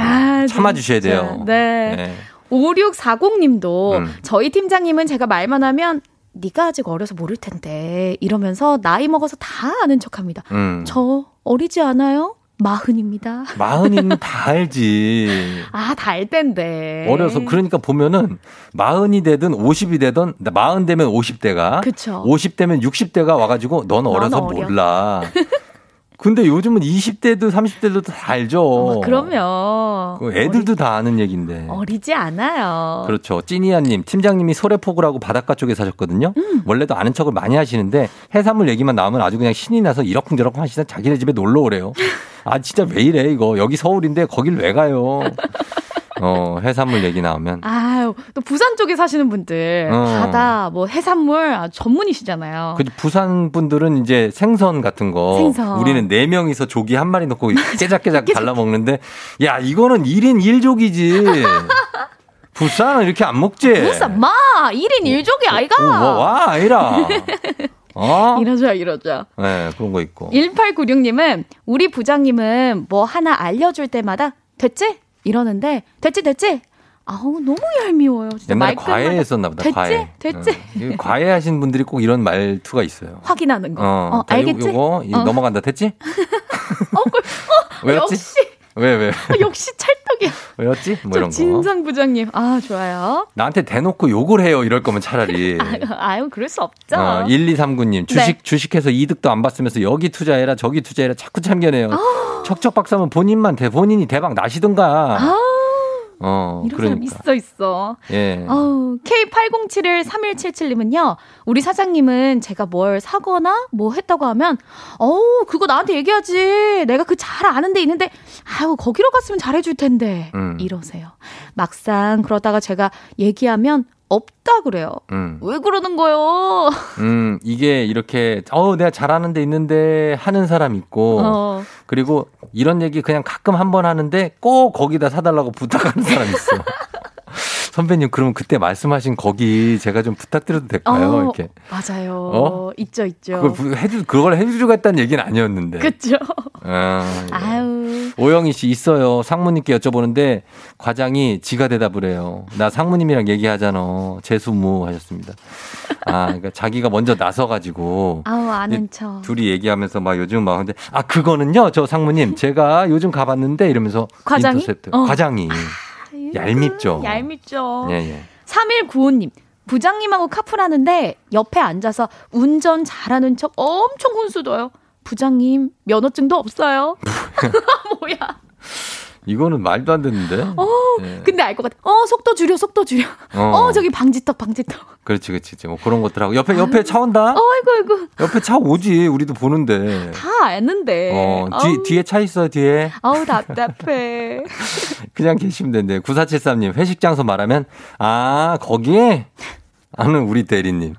참아주셔야 돼요. 네. 5640님도 저희 팀장님은 제가 말만 하면 네가 아직 어려서 모를 텐데 이러면서 나이 먹어서 다 아는 척합니다. 저 어리지 않아요? 40입니다. 40이면 다 알지. 다 알 텐데. 어려서 그러니까 보면은 40이 되든 50이 되든 40 되면 50대가 그쵸. 50 되면 60대가 와가지고 넌 어려서 몰라. 근데 요즘은 20대도 30대도 다 알죠. 그럼요. 애들도 다 아는 얘기인데. 어리지 않아요. 그렇죠. 찐이야님, 팀장님이 소래포구라고 바닷가 쪽에 사셨거든요. 원래도 아는 척을 많이 하시는데 해산물 얘기만 나오면 아주 그냥 신이 나서 이러쿵저러쿵 하시다 자기네 집에 놀러 오래요. 진짜 왜 이래 이거. 여기 서울인데 거길 왜 가요. 해산물 얘기 나오면. 또 부산 쪽에 사시는 분들, 바다, 뭐, 해산물, 전문이시잖아요. 그 부산 분들은 이제 생선 같은 거. 생선. 우리는 4명이서 조기 한 마리 넣고 깨작깨작 발라먹는데, 야, 이거는 1인 1조기지. 부산은 이렇게 안 먹지. 부산, 1인 1조기 아이가. 아이라. 이러죠. 네, 그런 거 있고. 1896님은, 우리 부장님은 뭐 하나 알려줄 때마다, 됐지? 이러는데 됐지? 너무 얄미워요. 진짜 옛날에 과외했었나 보다. 됐지? 과외하신 분들이 꼭 이런 말투가 있어요. 확인하는 거. 자, 알겠지? 이거 넘어간다. 됐지? 왜였지? 역시. 왜? 역시 찰떡이야. 왜였지? 뭐 이런 거. 진상 부장님. 좋아요. 나한테 대놓고 욕을 해요. 이럴 거면 차라리. 그럴 수 없죠. 1239님. 주식해서 이득도 안 봤으면서 여기 투자해라, 저기 투자해라. 자꾸 참견해요. 척척박사면 본인이 대박 나시든가. 이런 사람 있어. 예. K80713177님은요. 우리 사장님은 제가 뭘 사거나 뭐 했다고 하면 그거 나한테 얘기하지. 내가 그 잘 아는 데 있는데 거기로 갔으면 잘해줄 텐데. 이러세요. 막상 그러다가 제가 얘기하면 없다 그래요. 왜 그러는 거예요? 이게 이렇게 내가 잘하는 데 있는데 하는 사람 있고 그리고 이런 얘기 그냥 가끔 한 번 하는데 꼭 거기다 사달라고 부탁하는 사람 있어. 선배님 그러면 그때 말씀하신 거기 제가 좀 부탁드려도 될까요? 이렇게. 맞아요. 있죠. 그걸 해주려고 했다는 얘기는 아니었는데. 그렇죠. 오영희 씨 있어요. 상무님께 여쭤보는데 과장이 지가 대답을 해요. 나 상무님이랑 얘기하잖아. 재수무 하셨습니다. 그러니까 자기가 먼저 나서가지고. 아는 척. 둘이 얘기하면서 막 요즘 막 근데 그거는요. 저 상무님 제가 요즘 가봤는데 이러면서 과장이? 인터셉트. 과장이. 얄밉죠. 예. 3195님. 부장님하고 카풀하는데 옆에 앉아서 운전 잘하는 척 엄청 혼수둬요. 부장님 면허증도 없어요. 뭐야. 이거는 말도 안 되는데. 예. 근데 알 것 같아. 속도 줄여. 저기 방지턱. 그렇지. 뭐 그런 것들하고. 옆에 차 온다. 아이고. 옆에 차 오지. 우리도 보는데. 다 아는데. 뒤에 차 있어, 뒤에. 답답해. 그냥 계시면 된대. 9473님, 회식 장소 말하면, 거기에? 아는 우리 대리님.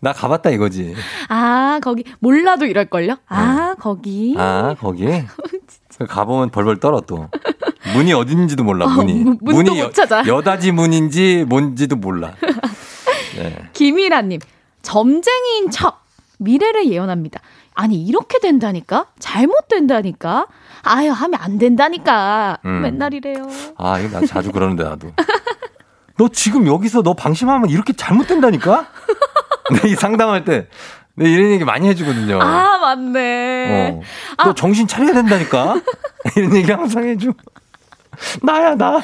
나 가봤다 이거지. 아, 거기. 몰라도 이럴걸요? 아, 거기. 아, 거기? 가보면 벌벌 떨어 또. 문이 어딘지도 몰라, 문이. 문도 못 찾아. 여다지 문인지 뭔지도 몰라. 네. 김이라님. 점쟁이인 척. 미래를 예언합니다. 아니, 이렇게 된다니까? 잘못된다니까? 아유, 하면 안 된다니까. 맨날 이래요. 아, 이거 나 자주 그러는데, 나도. 너 지금 여기서 너 방심하면 이렇게 잘못된다니까? 이 상담할 때 네, 이런 얘기 많이 해주거든요. 아, 맞네. 너 정신 차려야 된다니까? 이런 얘기 항상 해줘. 나야, 나.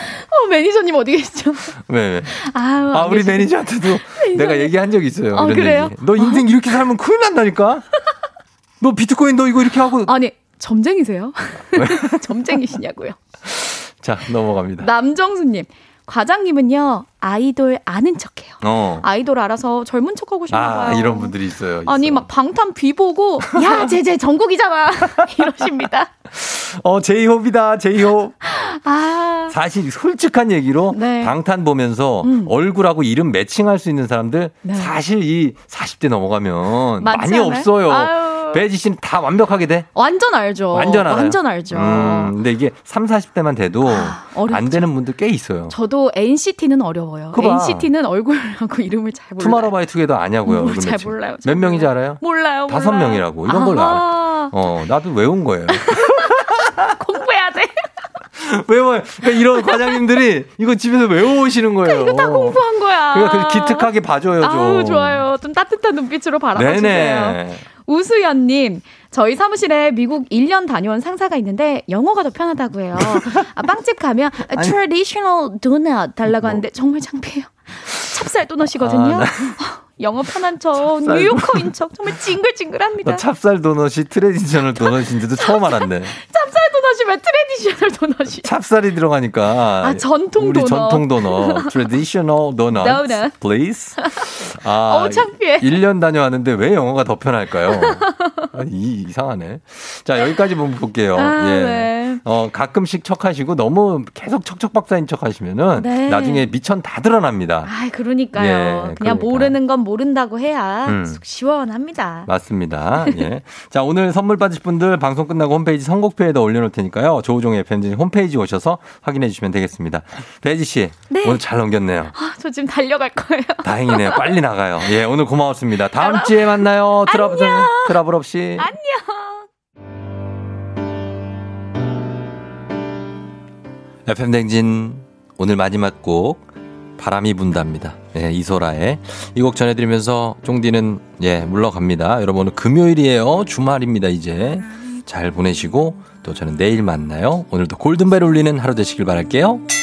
매니저님 어디 계시죠? 네. 아유, 아, 우리 매니저한테도 내가 얘기한 적이 있어요. 이런 그래요? 얘기. 너 인생 이렇게 살면 큰일 난다니까? 너 비트코인 너 이거 이렇게 하고. 아니, 점쟁이세요? 점쟁이시냐고요? 자, 넘어갑니다. 남정수님. 과장님은요, 아이돌 아는 척해요. 아이돌 알아서 젊은 척하고 싶나봐요. 아, 이런 분들이 있어요. 아니, 막 방탄 비보고 야, 쟤 전국이잖아. 이러십니다. 제이홉이다, 제이홉. 아. 사실 솔직한 얘기로 네. 방탄 보면서 얼굴하고 이름 매칭할 수 있는 사람들 네. 사실 이 40대 넘어가면 많이 않아요? 없어요. 아유. 배지 씨는 다 완벽하게 돼? 완전 알죠. 완전 알아요. 완전 알죠. 근데 이게 30, 40대만 돼도 안 되는 분들 꽤 있어요. 저도 NCT는 어려워요. NCT는 얼굴하고 이름을 잘 몰라요. 투마로우바이투게더 아냐고요. 잘 몰라요. 몇 명인지 알아요? 몰라요. 5명이라고. 이런 걸로 알아요. 나도 외운 거예요. 공부해야 돼. 외워요. 그러니까 이런 과장님들이 이거 집에서 외워오시는 거예요. 그러니까 이거 다 공부한 거야. 그러니까 기특하게 봐줘요. 아우, 좋아요. 좀 따뜻한 눈빛으로 바라봐주세요. 네네. 우수연님, 저희 사무실에 미국 1년 다녀온 상사가 있는데 영어가 더 편하다고 해요. 아, 빵집 가면 traditional donut 달라고 하는데 정말 창피해요. 찹쌀 도넛이거든요. 영어 편한 척, 뉴요커인 척 정말 징글징글합니다. 찹쌀 도넛이 트레디셔널 도넛인지도 처음 알았네. 찹쌀 도넛이 왜 트레디셔널 도넛이? 찹쌀이 들어가니까. 아, 전통 도넛. 우리 전통 도넛. 트레디셔널 도넛. 플리즈. 아, 창피해. 1년 다녀왔는데 왜 영어가 더 편할까요? 이상하네. 자, 여기까지 보면 볼게요. 아, 예. 네. 가끔씩 척하시고 너무 계속 척박사인 척하시면은 네. 나중에 미천 다 드러납니다. 아, 그러니까요. 예, 그냥 그러니까. 모르는 건 모른다고 해야 속 시원합니다. 맞습니다. 예. 자, 오늘 선물 받으실 분들 방송 끝나고 홈페이지 선곡표에다 올려놓을 테니까요. 조우종의 FM진 홈페이지 오셔서 확인해 주시면 되겠습니다. 배지 씨, 네. 오늘 잘 넘겼네요. 아, 저 지금 달려갈 거예요. 다행이네요. 빨리 나가요. 예, 오늘 고마웠습니다. 다음 여러분, 주에 만나요. 트러블 없이. 안녕. FM 댕진 오늘 마지막 곡 바람이 분답니다. 예, 이소라의 이 곡 전해드리면서 쫑디는 예 물러갑니다. 여러분 오늘 금요일이에요. 주말입니다. 이제 잘 보내시고 또 저는 내일 만나요. 오늘도 골든벨 울리는 하루 되시길 바랄게요.